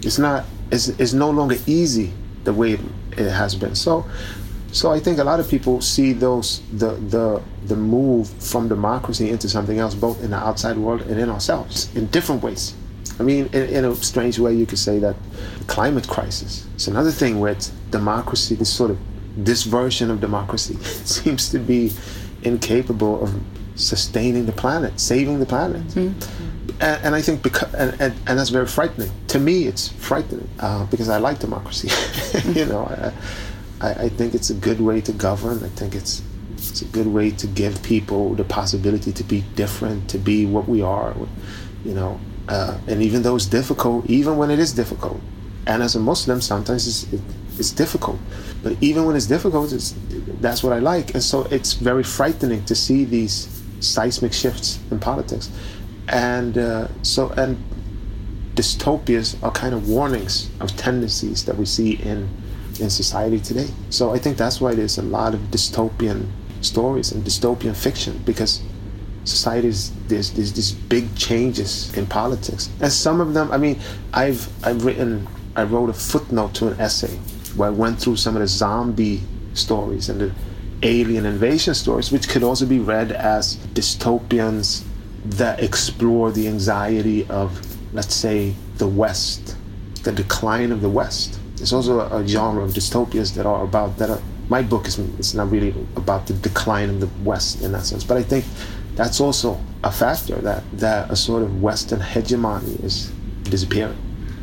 It's not, it's, it's no longer easy the way it, it has been. So, so I think a lot of people see those the the the move from democracy into something else, both in the outside world and in ourselves, in different ways. I mean, in, in a strange way, you could say that the climate crisis is another thing where it's democracy is sort of. This version of democracy seems to be incapable of sustaining the planet, saving the planet. Mm-hmm. And, and I think, because, and, and, and that's very frightening. To me, it's frightening uh, because I like democracy. You know, I, I, I think it's a good way to govern. I think it's, it's a good way to give people the possibility to be different, to be what we are, you know. Uh, and even though it's difficult, even when it is difficult, and as a Muslim, sometimes it's, it, it's difficult. But even when it's difficult, it's, that's what I like. And so it's very frightening to see these seismic shifts in politics. And uh, so, and dystopias are kind of warnings of tendencies that we see in, in society today. So I think that's why there's a lot of dystopian stories and dystopian fiction, because society's, there's, there's these big changes in politics. And some of them, I mean, I've, I've written, I wrote a footnote to an essay where I went through some of the zombie stories and the alien invasion stories, which could also be read as dystopians that explore the anxiety of, let's say, the West, the decline of the West. There's also a, a genre of dystopias that are about, that are, my book is it's not really about the decline of the West in that sense, but I think that's also a factor, that, that a sort of Western hegemony is disappearing.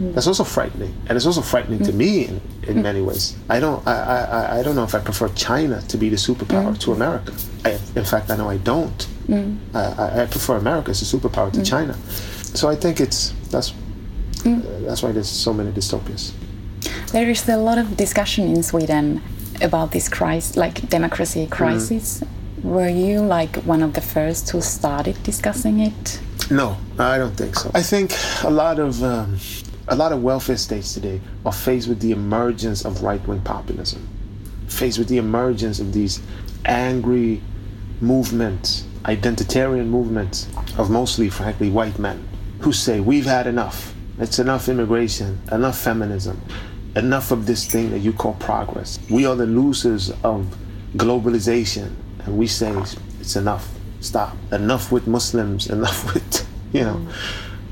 That's also frightening, and it's also frightening mm. to me in, in mm. many ways. I don't, I, I, I don't know if I prefer China to be the superpower mm. to America. I, in fact, I know I don't. Mm. I, I prefer America as a superpower to mm. China. So I think it's that's mm. uh, that's why there's so many dystopias. There is a lot of discussion in Sweden about this crisis, like democracy crisis. Mm. Were you like one of the first who started discussing it? No, I don't think so. I think a lot of um, A lot of welfare states today are faced with the emergence of right-wing populism, faced with the emergence of these angry movements, identitarian movements of mostly, frankly, white men who say, we've had enough. It's enough immigration, enough feminism, enough of this thing that you call progress. We are the losers of globalization, and we say, it's enough, stop. Enough with Muslims, enough with, you know,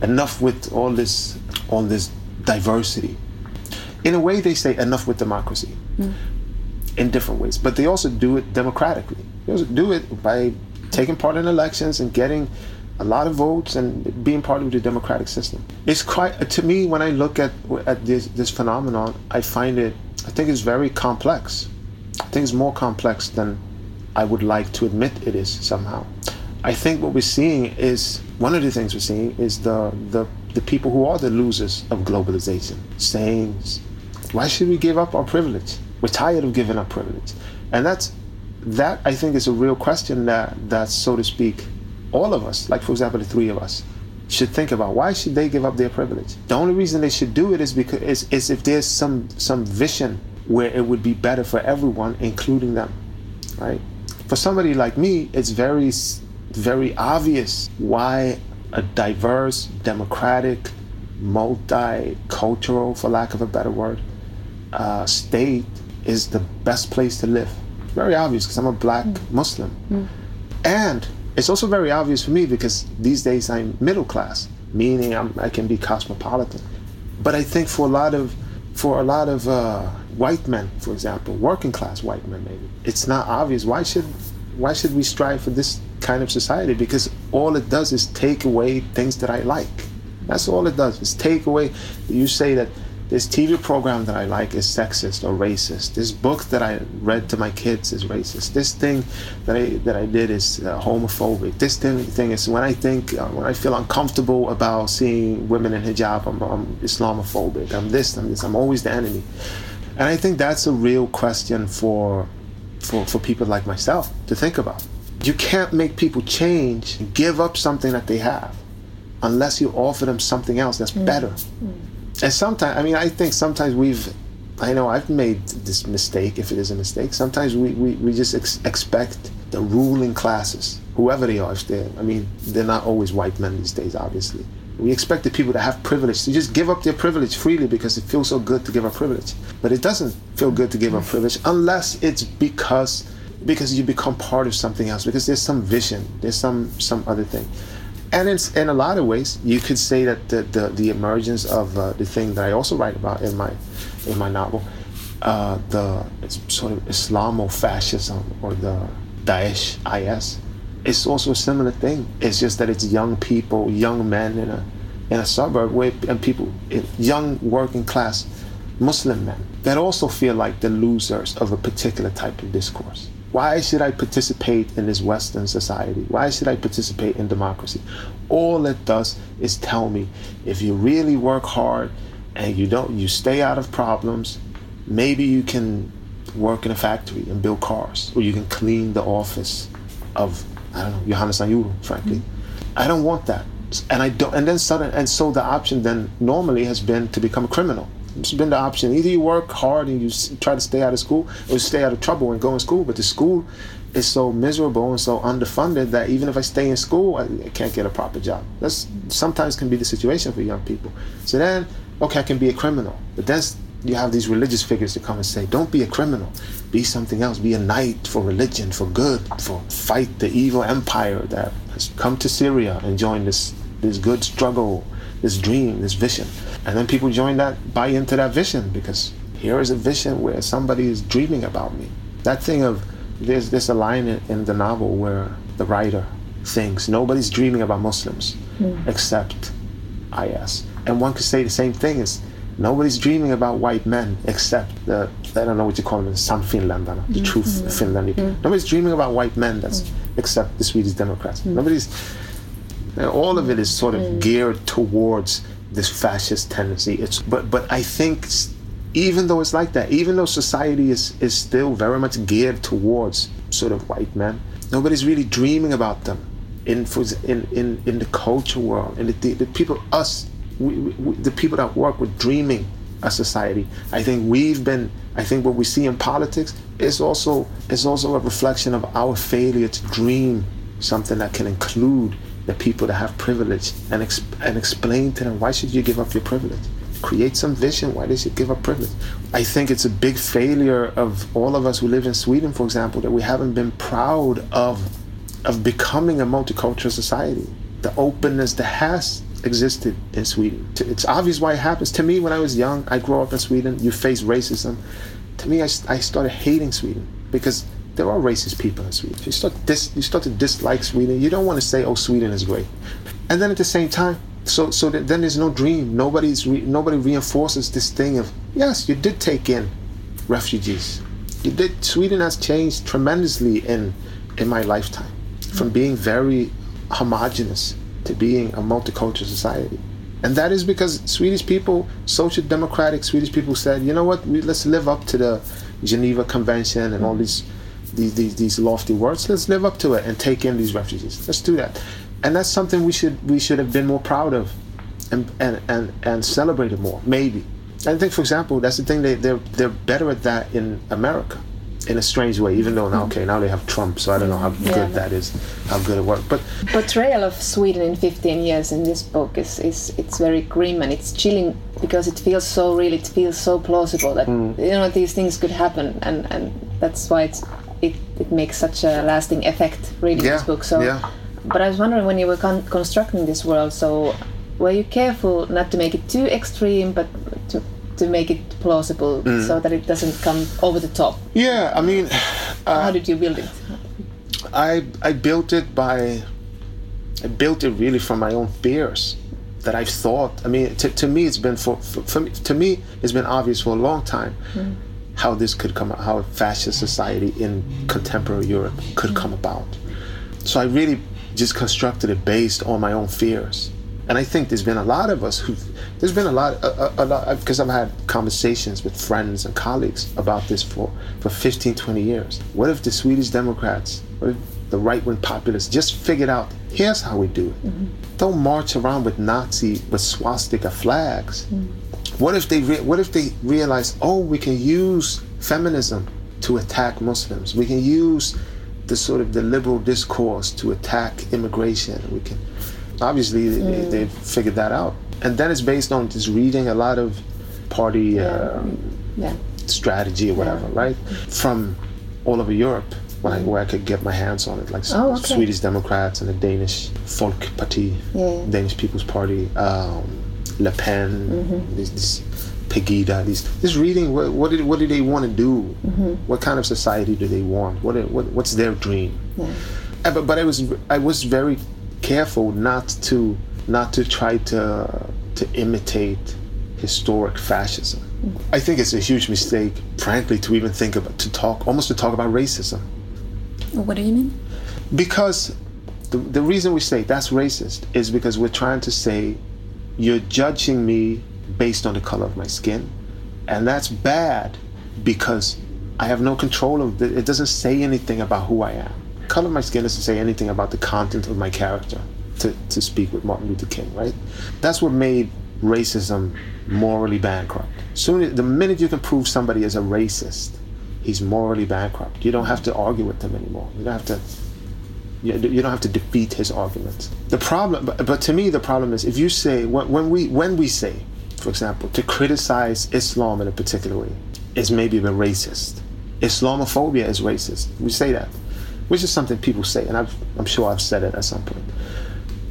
enough with all this all this diversity. In a way, they say enough with democracy mm. in different ways, but they also do it democratically. They also do it by taking part in elections and getting a lot of votes and being part of the democratic system. It's quite, to me, when I look at, at this, this phenomenon, I find it, I think it's very complex. I think it's more complex than I would like to admit it is somehow. I think what we're seeing is, one of the things we're seeing is the, the the people who are the losers of globalization saying, why should we give up our privilege? We're tired of giving up privilege. And that's, that I think is a real question that, that, so to speak, all of us, like for example, the three of us, should think about. Why should they give up their privilege? The only reason they should do it is because is, is if there's some some vision where it would be better for everyone, including them, right? For somebody like me, it's very, very obvious why a diverse, democratic, multicultural, for lack of a better word, uh, state is the best place to live. Very obvious, because I'm a black mm. Muslim. Mm. And it's also very obvious for me because these days I'm middle class, meaning I'm, I can be cosmopolitan. But I think for a lot of, for a lot of uh, white men, for example, working class white men, maybe, it's not obvious. Why should, why should we strive for this kind of society? Because all it does is take away things that I like. That's all it does, is take away. You say that this T V program that I like is sexist or racist. This book that I read to my kids is racist. This thing that I that I did is uh, homophobic. This thing, thing is when I think, uh, when I feel uncomfortable about seeing women in hijab, I'm, I'm Islamophobic. I'm this, I'm this. I'm always the enemy. And I think that's a real question for, for, for people like myself to think about. You can't make people change, give up something that they have, unless you offer them something else that's mm. better. Mm. And sometimes, I mean, I think sometimes we've, I know I've made this mistake, if it is a mistake, sometimes we, we, we just ex- expect the ruling classes, whoever they are, if they're, I mean, they're not always white men these days, obviously. We expect the people that have privilege to just give up their privilege freely because it feels so good to give up privilege. But it doesn't feel good to give up privilege unless it's because because you become part of something else, because there's some vision, there's some, some other thing. And it's, in a lot of ways, you could say that the the, the emergence of uh, the thing that I also write about in my in my novel, uh, the it's sort of Islamofascism or the Daesh I S, it's also a similar thing. It's just that it's young people, young men in a in a suburb, where and people, young working class Muslim men that also feel like the losers of a particular type of discourse. Why should I participate in this Western society? Why should I participate in democracy? All it does is tell me, if you really work hard and you don't, you stay out of problems, maybe you can work in a factory and build cars, or you can clean the office of, I don't know, Johannes Anyuru, frankly. Mm-hmm. I don't want that. And I don't, and then suddenly, and so the option then normally has been to become a criminal. It's been the option. Either you work hard and you try to stay out of school, or you stay out of trouble and go in school. But the school is so miserable and so underfunded that even if I stay in school, I, I can't get a proper job. That's sometimes can be the situation for young people. So then, okay, I can be a criminal. But then you have these religious figures that come and say, don't be a criminal. Be something else. Be a knight for religion, for good, for fight the evil empire that has come to Syria and joined this, this good struggle, this dream, this vision. And then people join that, buy into that vision, because here is a vision where somebody is dreaming about me. That thing of, there's, there's a line in, in the novel where the writer thinks nobody's dreaming about Muslims mm. except I S. And one could say the same thing is, nobody's dreaming about white men except the, I don't know what you call them, some Finlander, the mm. true mm. Finlandic. Mm. Nobody's dreaming about white men that's mm. except the Swedish Democrats. Mm. Nobody's. All of it is sort of mm. geared towards this fascist tendency. It's, but but I think even though it's like that, even though society is, is still very much geared towards sort of white men, nobody's really dreaming about them in in in, in the culture world. And the, the people, us, we, we, the people that work with dreaming a society. I think we've been, I think what we see in politics is also is also a reflection of our failure to dream something that can include the people that have privilege and ex- and explain to them, why should you give up your privilege? Create some vision why they should give up privilege. I think it's a big failure of all of us who live in Sweden, for example, that we haven't been proud of of becoming a multicultural society. The openness that has existed in Sweden. It's obvious why it happens. To me, when I was young, I grew up in Sweden, you face racism. To me, I, I started hating Sweden because there are racist people in Sweden. If you start, dis- you start to dislike Sweden, you don't want to say, oh, Sweden is great. And then at the same time, so so that then there's no dream. Nobody's re- nobody reinforces this thing of, yes, you did take in refugees. You did. Sweden has changed tremendously in, in my lifetime, from being very homogenous to being a multicultural society. And that is because Swedish people, social democratic Swedish people said, you know what, we, let's live up to the Geneva Convention and all these These, these, these lofty words. Let's live up to it and take in these refugees. Let's do that. and that's something we should we should have been more proud of, and and and, and celebrated more, maybe. I think, for example, that's the thing, they they're they're better at that in America, in a strange way. Even though now, okay, now they have Trump, so I don't know how yeah. good that is, how good it works. But portrayal of Sweden in fifteen years in this book is, is it's very grim and it's chilling because it feels so real. It feels so plausible that mm. you know these things could happen, and, and that's why it's, it it makes such a lasting effect reading yeah. this book. So, yeah. but I was wondering, when you were con- constructing this world, so were you careful not to make it too extreme, but to to make it plausible mm. so that it doesn't come over the top? Yeah, I mean... Uh, How did you build it? I I built it by... I built it really from my own fears that I've thought. I mean, to, to me, it's been for, for, for me, to me, it's been obvious for a long time mm. how this could come, how a fascist society in contemporary Europe could mm. come about. So I really just constructed it based on my own fears. And I think there's been a lot of us who, there's been a lot, a, a, a lot, because I've had conversations with friends and colleagues about this for, for fifteen, twenty years. What if the Swedish Democrats, what if the right-wing populists just figured out, here's how we do it. Mm-hmm. Don't march around with Nazi, with swastika flags. Mm-hmm. What if they, re- what if they realize, oh, we can use feminism to attack Muslims. We can use the sort of the liberal discourse to attack immigration. We can. Obviously, they, they figured that out. And then it's based on just reading a lot of party yeah. Um, yeah. strategy or whatever, yeah. right? From all over Europe, when I, where I could get my hands on it, like oh, okay. Swedish Democrats and the Danish Folkparti, yeah. Danish People's Party, um, Le Pen, mm-hmm. this, this Pegida, these, this reading, what, what, did, what do they want to do? Mm-hmm. What kind of society do they want? What, what What's their dream? Yeah. I, but, but I was I was very... careful not to not to try to to imitate historic fascism. Mm. I think it's a huge mistake, frankly, to even think about to talk almost to talk about racism. What do you mean? Because the the reason we say that's racist is because we're trying to say you're judging me based on the color of my skin, and that's bad because I have no control of it. It doesn't say anything about who I am. Color of my skin doesn't say anything about the content of my character, to, to speak with Martin Luther King, right? That's what made racism morally bankrupt. Soon, the minute you can prove somebody is a racist, he's morally bankrupt. You don't have to argue with him anymore. You don't have to. You, you don't have to defeat his arguments. The problem, but, but to me, the problem is if you say when, when we when we say, for example, to criticize Islam in a particular way is maybe even racist. Islamophobia is racist. We say that. Which is something people say, and I've, I'm sure I've said it at some point.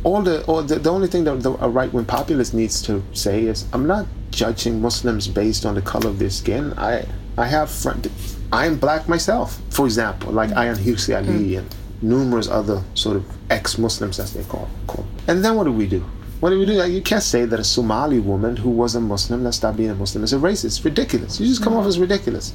All the, or the, the only thing that the, a right-wing populist needs to say is, I'm not judging Muslims based on the color of their skin. I, I have, friend, I am black myself, for example, like Ayhan Hirsi Ali and numerous other sort of ex-Muslims, as they call call. And then what do we do? What do we do? Like, you can't say that a Somali woman who was a Muslim that stopped being a Muslim is a racist. It's ridiculous. You just come off as ridiculous.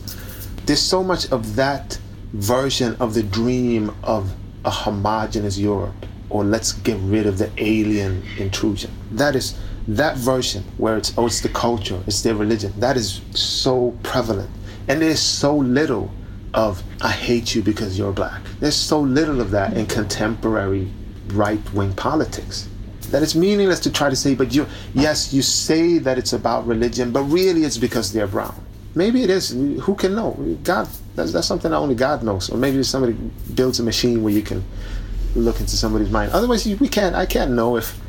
There's so much of that version of the dream of a homogenous Europe, or let's get rid of the alien intrusion. That is, that version where it's, oh, it's the culture, it's their religion, that is so prevalent. And there's so little of, I hate you because you're black. There's so little of that in contemporary right-wing politics. That it's meaningless to try to say, but you, yes, you say that it's about religion, but really it's because they're brown. Maybe it is. Who can know? God, that's, that's something that only God knows. Or maybe somebody builds a machine where you can look into somebody's mind. Otherwise, you, we can't. I can't know if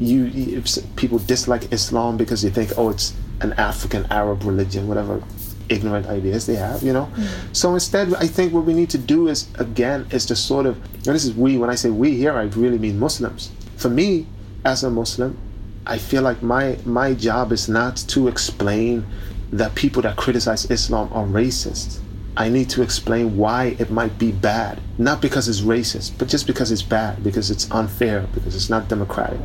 you if people dislike Islam because they think, oh, it's an African Arab religion, whatever ignorant ideas they have, you know. Mm-hmm. So instead, I think what we need to do is again is to sort of. And this is we. When I say we here, I really mean Muslims. For me, as a Muslim, I feel like my my job is not to explain that people that criticize Islam are racist. I need to explain why it might be bad. Not because it's racist, but just because it's bad, because it's unfair, because it's not democratic.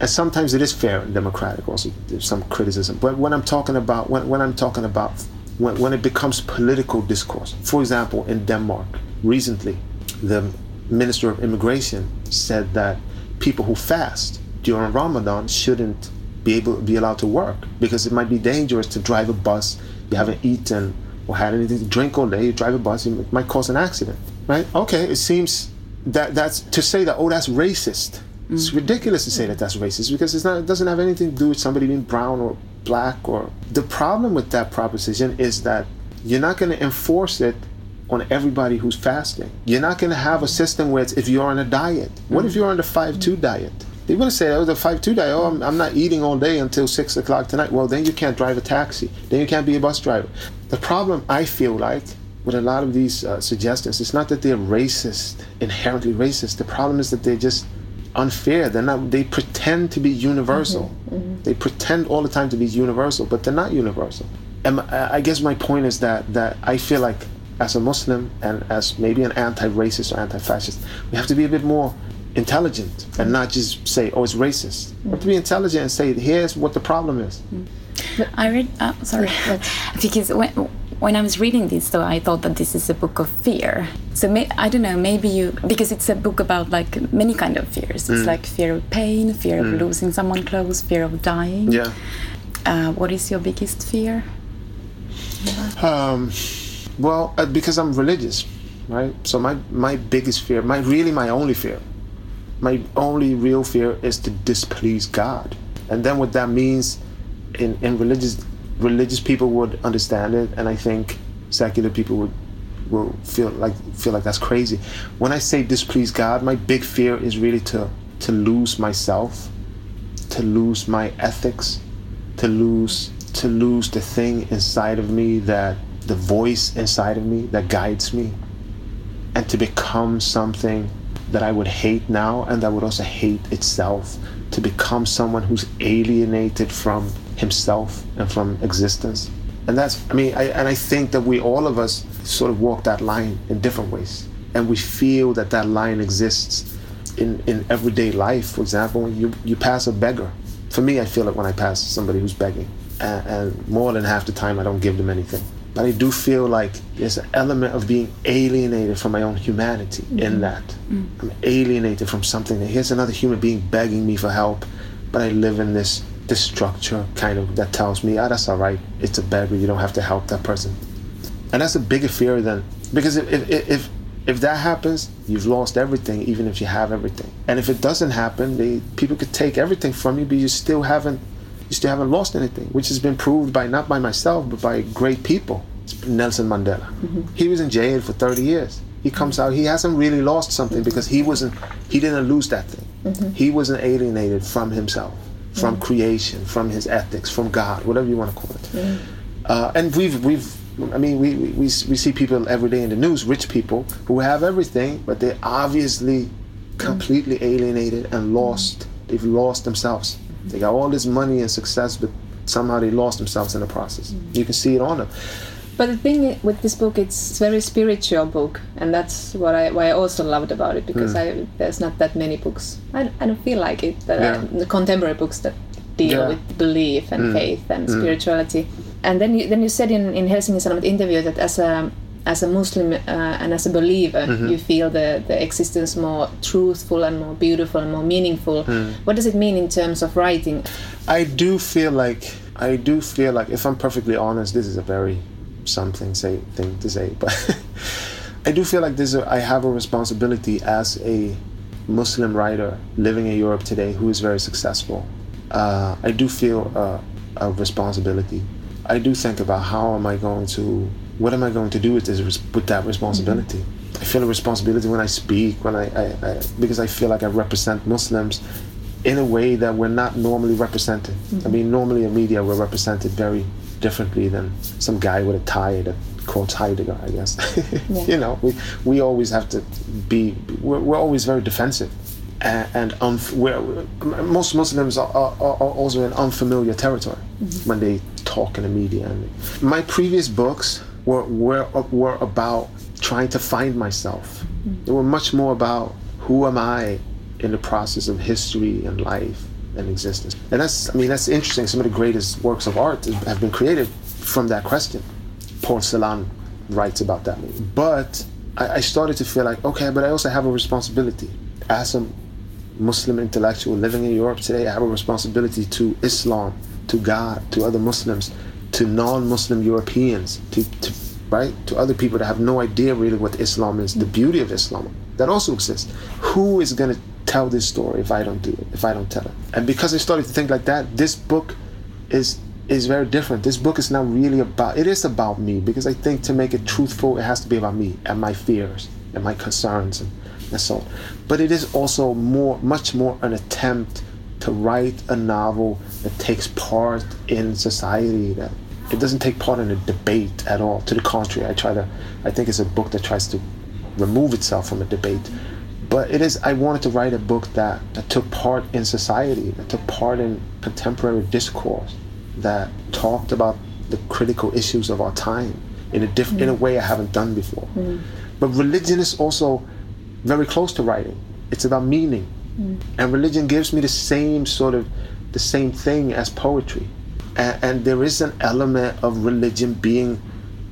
And sometimes it is fair and democratic also, there's some criticism. But when I'm talking about, when, when I'm talking about, when, when it becomes political discourse, for example, in Denmark, recently, the Minister of Immigration said that people who fast during Ramadan shouldn't be able be allowed to work because it might be dangerous to drive a bus. You haven't eaten or had anything to drink all day. You drive a bus, it might cause an accident, right? Okay, it seems that that's to say that, oh, that's racist. Mm. It's ridiculous to say that that's racist because it's not, it doesn't have anything to do with somebody being brown or black. Or the problem with that proposition is that you're not going to enforce it on everybody who's fasting. You're not going to have a system where it's if you're on a diet. What if you're on the five two diet? They're going to say, oh, the five two diet, oh, I'm, I'm not eating all day until six o'clock tonight. Well, then you can't drive a taxi. Then you can't be a bus driver. The problem, I feel like, with a lot of these uh, suggestions, it's not that they're racist, inherently racist. The problem is that they're just unfair. They're not, they pretend to be universal. Mm-hmm. Mm-hmm. They pretend all the time to be universal, but they're not universal. And I guess my point is that that I feel like, as a Muslim and as maybe an anti-racist or anti-fascist, we have to be a bit more intelligent and not just say, oh, it's racist. Mm-hmm. We have to be intelligent and say, here's what the problem is. Mm-hmm. I read, oh, sorry, because when, when I was reading this, though, I thought that this is a book of fear. So may, I don't know, maybe you, because it's a book about like many kind of fears. It's mm. like fear of pain, fear of mm. losing someone close, fear of dying. Yeah. Uh, what is your biggest fear? Um. Well, because I'm religious, right? So my, my biggest fear, my really my only fear, my only real fear is to displease God. And then what that means in, in religious religious people would understand it, and I think secular people would will feel like feel like that's crazy. When I say displease God, my big fear is really to to lose myself, to lose my ethics, to lose to lose the thing inside of me that the voice inside of me that guides me, and to become something that I would hate now and that would also hate itself, to become someone who's alienated from himself and from existence. And that's, I mean, I, and I think that we, all of us, sort of walk that line in different ways. And we feel that that line exists in, in everyday life. For example, when you, you pass a beggar. For me, I feel it when I pass somebody who's begging. And, and more than half the time, I don't give them anything. But I do feel like there's an element of being alienated from my own humanity mm. in that. Mm. I'm alienated from something. Here's another human being begging me for help, but I live in this, this structure kind of that tells me, ah, oh, that's all right. It's a beggar. You don't have to help that person. And that's a bigger fear than, because if, if, if, if that happens, you've lost everything, even if you have everything. And if it doesn't happen, they, people could take everything from you, but you still haven't You still haven't lost anything, which has been proved by not by myself, but by great people. Nelson Mandela. Mm-hmm. He was in jail for thirty years. He comes out, he hasn't really lost something because he wasn't, he didn't lose that thing. Mm-hmm. He wasn't alienated from himself, from mm-hmm. creation, from his ethics, from God, whatever you want to call it. Mm-hmm. Uh, and we've, we've, I mean, we, we, we see people every day in the news, rich people who have everything, but they're obviously completely mm-hmm. alienated and lost. They've lost themselves. They got all this money and success, but somehow they lost themselves in the process. Mm. You can see it on them. But the thing with this book, it's a very spiritual book, and that's what I why I also loved about it, because mm. I, there's not that many books. I, I don't feel like it. That yeah. I, the contemporary books that deal yeah. with belief and mm. faith and mm. spirituality. And then you then you said in in Helsingin Sanomat interview that as a as a Muslim uh, and as a believer, mm-hmm. you feel the, the existence more truthful and more beautiful and more meaningful. Mm. What does it mean in terms of writing? I do feel like, I do feel like, if I'm perfectly honest, this is a very something say thing to say, but I do feel like this. I have a responsibility as a Muslim writer living in Europe today who is very successful. Uh, I do feel uh, a responsibility. I do think about how am I going to What am I going to do with this, with that responsibility? Mm-hmm. I feel a responsibility when I speak, when I, I, I, because I feel like I represent Muslims in a way that we're not normally represented. Mm-hmm. I mean, normally in media we're represented very differently than some guy with a tie that quotes Heidegger, I guess. Yeah. You know, we we always have to be, we're, we're always very defensive. And, and unf- we're, most Muslims are, are, are also in unfamiliar territory mm-hmm. when they talk in the media. My previous books, Were, were were about trying to find myself. They were much more about who am I in the process of history and life and existence. And that's, I mean, that's interesting. Some of the greatest works of art have been created from that question. Paul Celan writes about that. But I, I started to feel like, okay, but I also have a responsibility. As a Muslim intellectual living in Europe today, I have a responsibility to Islam, to God, to other Muslims, to non-Muslim Europeans, to, to right to other people that have no idea really what Islam is, the beauty of Islam that also exists. Who is going to tell this story if I don't do it, if I don't tell it. And because I started to think like that, this book is is very different. This book is not really about, it is about me, because I think to make it truthful, it has to be about me and my fears and my concerns and, and so on. But it is also more, much more an attempt to write a novel that takes part in society, that it doesn't take part in a debate at all. To the contrary, I try to, I think it's a book that tries to remove itself from a debate. But it is, I wanted to write a book that, that took part in society, that took part in contemporary discourse, that talked about the critical issues of our time in a diff- mm. in a way I haven't done before. Mm. But religion is also very close to writing. It's about meaning. Mm. And religion gives me the same sort of, the same thing as poetry. And, and there is an element of religion being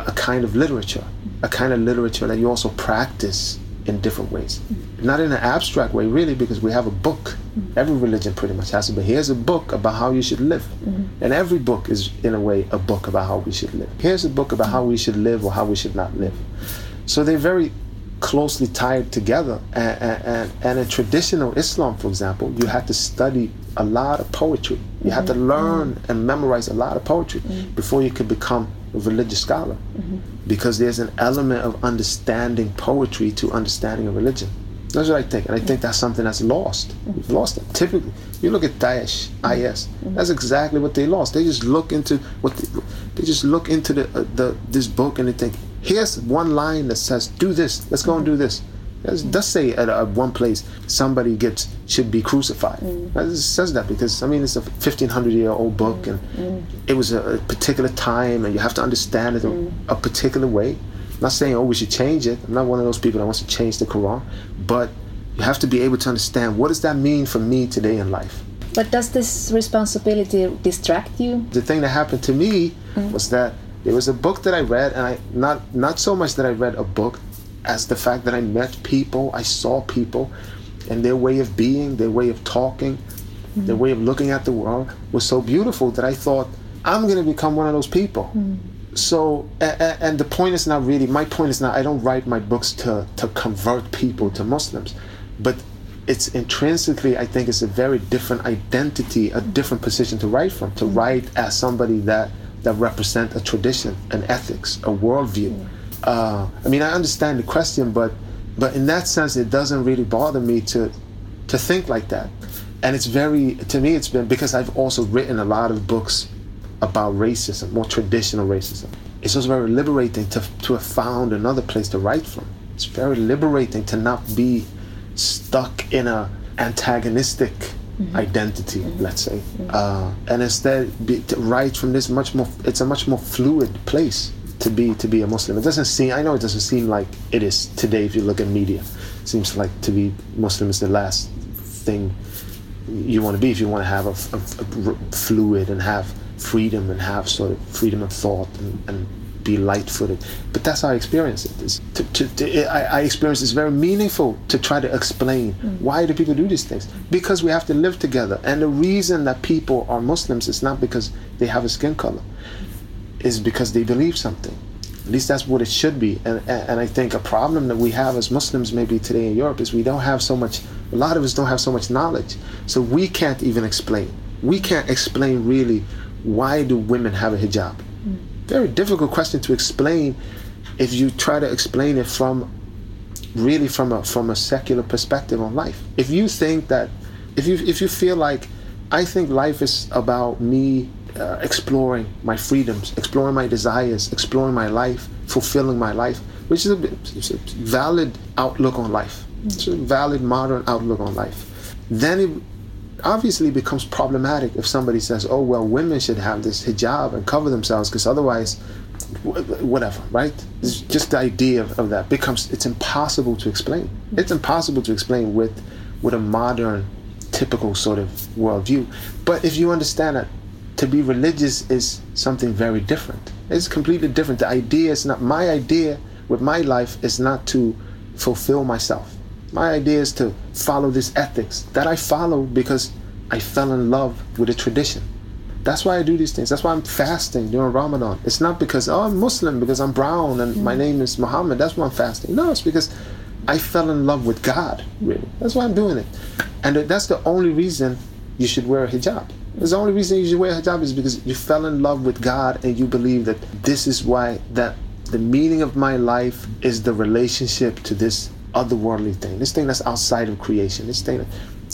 a kind of literature, a kind of literature that you also practice in different ways. Not in an abstract way, really, because we have a book. Every religion pretty much has it, but here's a book about how you should live. Mm-hmm. And every book is, in a way, a book about how we should live. Here's a book about how we should live or how we should not live. So they're very closely tied together. And, and, and in traditional Islam, for example, you had to study a lot of poetry. You mm-hmm. had to learn mm-hmm. and memorize a lot of poetry mm-hmm. before you could become a religious scholar. Mm-hmm. Because there's an element of understanding poetry to understanding a religion. That's what I think. And I think that's something that's lost. Mm-hmm. We've lost it. Typically, you look at Daesh, mm-hmm. I S, mm-hmm. that's exactly what they lost. They just look into what they, they just look into the, uh, the this book and they think, here's one line that says, do this, let's go and do this. It does say at uh, one place, somebody gets should be crucified. Mm. It says that because, I mean, it's a fifteen hundred year old book and mm. it was a, a particular time and you have to understand it mm. a particular way. I'm not saying, oh, we should change it. I'm not one of those people that wants to change the Quran, but you have to be able to understand what does that mean for me today in life. But does this responsibility distract you? The thing that happened to me mm. was that there was a book that I read, and I not not so much that I read a book, as the fact that I met people, I saw people, and their way of being, their way of talking, mm. their way of looking at the world was so beautiful that I thought, I'm gonna become one of those people. Mm. So, and, and the point is not really, my point is not, I don't write my books to, to convert people to Muslims, but it's intrinsically, I think it's a very different identity, a different position to write from, to mm. write as somebody that, that represents a tradition, an ethics, a worldview. Mm. Uh, I mean, I understand the question, but but in that sense, it doesn't really bother me to to think like that. And it's very, to me, it's been, because I've also written a lot of books about racism, more traditional racism. It's also very liberating to to have found another place to write from. It's very liberating to not be stuck in a antagonistic mm-hmm. identity, mm-hmm. let's say, mm-hmm. uh, and instead be, to write from this much more. It's a much more fluid place. To be to be a Muslim, it doesn't seem. I know it doesn't seem like it is today. If you look at media, it seems like to be Muslim is the last thing you want to be. If you want to have a, a, a fluid and have freedom and have sort of freedom of thought and, and be light-footed, but that's how I experience it. It's to, to, to, it I, I experience it's very meaningful to try to explain mm. why do people do these things? Because we have to live together, and the reason that people are Muslims is not because they have a skin color. Is because they believe something. At least that's what it should be. And, and and I think a problem that we have as Muslims maybe today in Europe is we don't have so much, a lot of us don't have so much knowledge. So we can't even explain. We can't explain really why do women have a hijab? Mm. Very difficult question to explain if you try to explain it from really from a from a secular perspective on life. If you think that, if you if you feel like, I think life is about me Uh, exploring my freedoms, exploring my desires, exploring my life, fulfilling my life, which is a, it's a valid outlook on life. Mm-hmm. It's a valid modern outlook on life. Then it obviously becomes problematic if somebody says, oh, well, women should have this hijab and cover themselves because otherwise, w- whatever, right? It's just the idea of, of that becomes, it's impossible to explain. Mm-hmm. It's impossible to explain with, with a modern, typical sort of worldview. But if you understand that, to be religious is something very different. It's completely different. The idea is not, my idea with my life is not to fulfill myself. My idea is to follow this ethics that I follow because I fell in love with a tradition. That's why I do these things. That's why I'm fasting during Ramadan. It's not because, oh, I'm Muslim, because I'm brown and mm-hmm. my name is Muhammad. That's why I'm fasting. No, it's because I fell in love with God, really. That's why I'm doing it. And that's the only reason you should wear a hijab. That's the only reason you should wear a hijab is because you fell in love with God and you believe that this is why, that the meaning of my life is the relationship to this otherworldly thing, this thing that's outside of creation, this thing.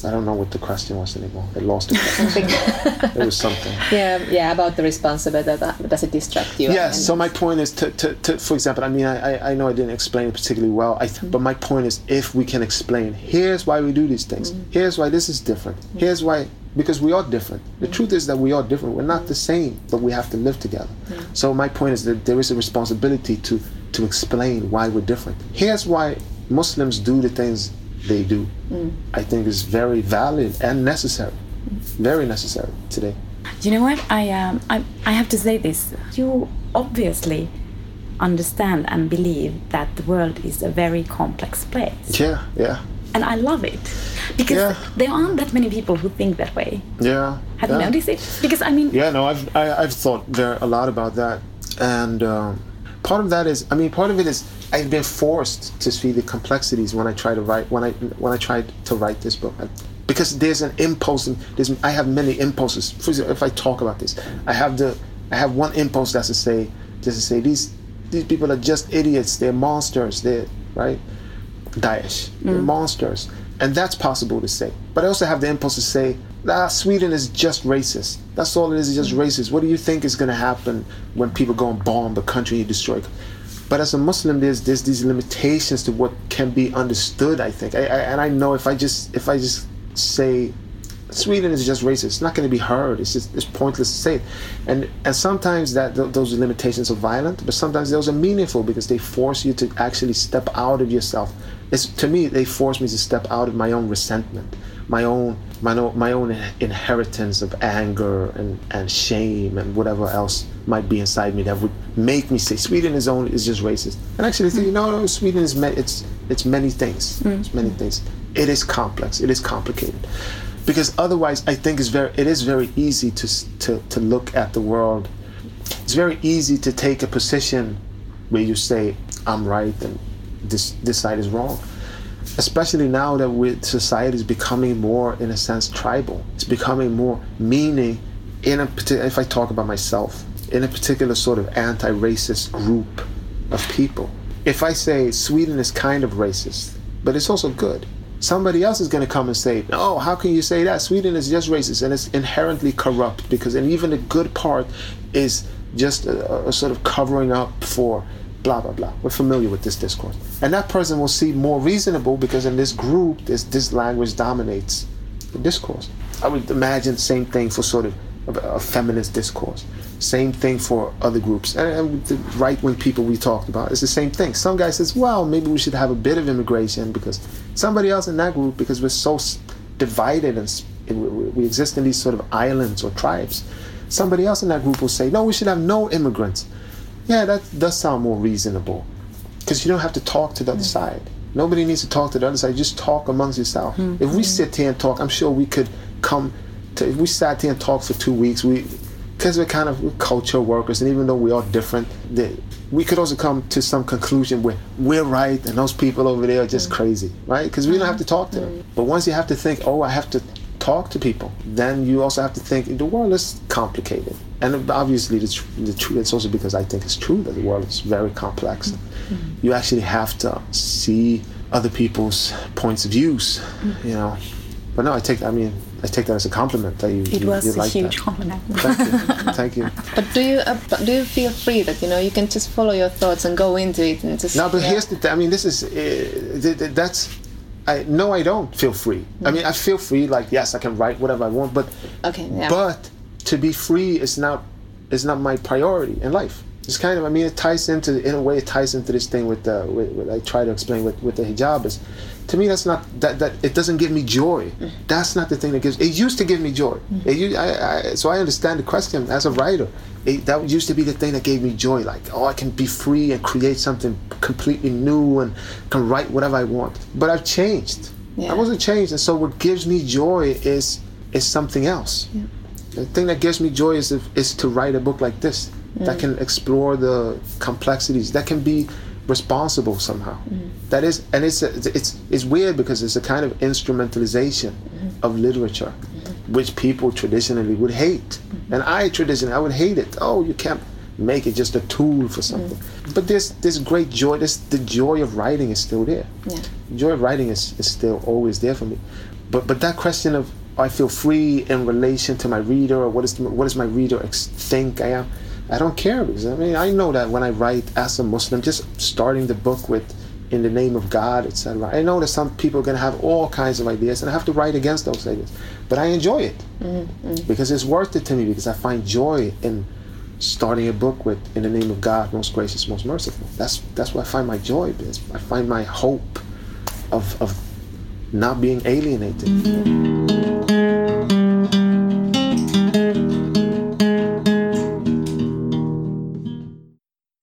I don't know what the question was anymore. I lost it. Something. It was something. Yeah, yeah, about the responsibility. Does it distract you? Yeah, so my point is, to, to, to, for example, I mean, I, I know I didn't explain it particularly well, I th- mm-hmm. but my point is, if we can explain, here's why we do these things, mm-hmm. here's why this is different, mm-hmm. here's why, because we are different. The mm-hmm. truth is that we are different. We're not the same, but we have to live together. Mm-hmm. So my point is that there is a responsibility to, to explain why we're different. Here's why Muslims do the things they do. Mm. I think it's very valid and necessary, very necessary today. You know what? I um I I have to say this. You obviously understand and believe that the world is a very complex place. Yeah, yeah. And I love it because yeah. there aren't that many people who think that way. Yeah. Have yeah. you noticed it? Because I mean. Yeah, no, I've I, I've thought there a lot about that, and um, part of that is, I mean, part of it is. I've been forced to see the complexities when I try to write when I when I tried to write this book, I, because there's an impulse. And there's I have many impulses. For example, if I talk about this, I have the I have one impulse that's to say just to say these these people are just idiots. They're monsters. They're right, Daesh. They're mm. monsters, and that's possible to say. But I also have the impulse to say, ah, Sweden is just racist. That's all it is. It's just racist. What do you think is going to happen when people go and bomb a country and destroy? But as a Muslim, there's there's these limitations to what can be understood. I think, I, I, and I know if I just if I just say Sweden is just racist, it's not going to be heard. It's just, it's pointless to say it. And and sometimes that th- those limitations are violent, but sometimes those are meaningful because they force you to actually step out of yourself. It's, to me, they force me to step out of my own resentment, my own my own, my own inheritance of anger and, and shame and whatever else might be inside me that would make me say Sweden is only is just racist. And actually, mm. you know, Sweden is ma- it's it's many things. Mm. It's many things. It is complex. It is complicated. Because otherwise, I think it's very it is very easy to to to look at the world. It's very easy to take a position where you say I'm right and this this side is wrong. Especially now that we society is becoming more, in a sense, tribal. It's becoming more meaning in a particular. If I talk about myself, in a particular sort of anti-racist group of people. If I say Sweden is kind of racist, but it's also good, somebody else is going to come and say, "Oh, how can you say that? Sweden is just racist and it's inherently corrupt because, and even the good part is just a, a sort of covering up for." Blah, blah, blah. We're familiar with this discourse. And that person will see more reasonable because in this group, this, this language dominates the discourse. I would imagine same thing for sort of a, a feminist discourse. Same thing for other groups. And, and the right-wing people we talked about, it's the same thing. Some guy says, well, maybe we should have a bit of immigration because somebody else in that group, because we're so divided and, and we exist in these sort of islands or tribes, somebody else in that group will say, no, we should have no immigrants. Yeah, that does sound more reasonable because you don't have to talk to the other mm. side. Nobody needs to talk to the other side. Just talk amongst yourself. Mm-hmm. If we sit here and talk, I'm sure we could come to, if we sat here and talked for two weeks, we, because we're kind of we're culture workers, and even though we are different, they, we could also come to some conclusion where we're right and those people over there are just mm-hmm. crazy, right? Because we mm-hmm. don't have to talk to mm-hmm. them. But once you have to think, oh, I have to talk to people, then you also have to think, the world is complicated. And obviously, the tr- the tr- it's also because I think it's true that the world is very complex. Mm-hmm. You actually have to see other people's points of views, mm-hmm. you know. But no, I take I mean I take that as a compliment that you. It you, was you a like huge that. Compliment. Thank you, thank you. But do you uh, do you feel free that you know you can just follow your thoughts and go into it and just? No, but yeah. here's the thing. I mean, this is uh, th- th- that's. I no, I don't feel free. Mm-hmm. I mean, I feel free. Like yes, I can write whatever I want, but okay, yeah. but. To be free is not is not my priority in life. It's kind of I mean it ties into in a way it ties into this thing with the with, with I try to explain with, with the hijab is to me that's not that, that it doesn't give me joy. That's not the thing that gives it used to give me joy. It, I, I, so I understand the question as a writer. It, that used to be the thing that gave me joy. Like oh I can be free and create something completely new and can write whatever I want. But I've changed. Yeah. I wasn't changed, and so what gives me joy is is something else. Yeah. The thing that gives me joy is if, is to write a book like this mm. that can explore the complexities, that can be responsible somehow. Mm-hmm. That is, and it's a, it's it's weird because it's a kind of instrumentalization mm-hmm. of literature, mm-hmm. which people traditionally would hate. Mm-hmm. And I traditionally I would hate it. Oh, you can't make it just a tool for something. Mm-hmm. But this this great joy, this the joy of writing is still there. Yeah. The joy of writing is, is still always there for me. But but that question of I feel free in relation to my reader, or what is what does my reader ex- think I am? I don't care, because I mean I know that when I write as a Muslim, just starting the book with "in the name of God," et cetera. I know that some people are going to have all kinds of ideas, and I have to write against those ideas. But I enjoy it mm-hmm. because it's worth it to me, because I find joy in starting a book with "in the name of God, most gracious, most merciful." That's that's where I find my joy. Is. I find my hope of of not being alienated. Mm-hmm.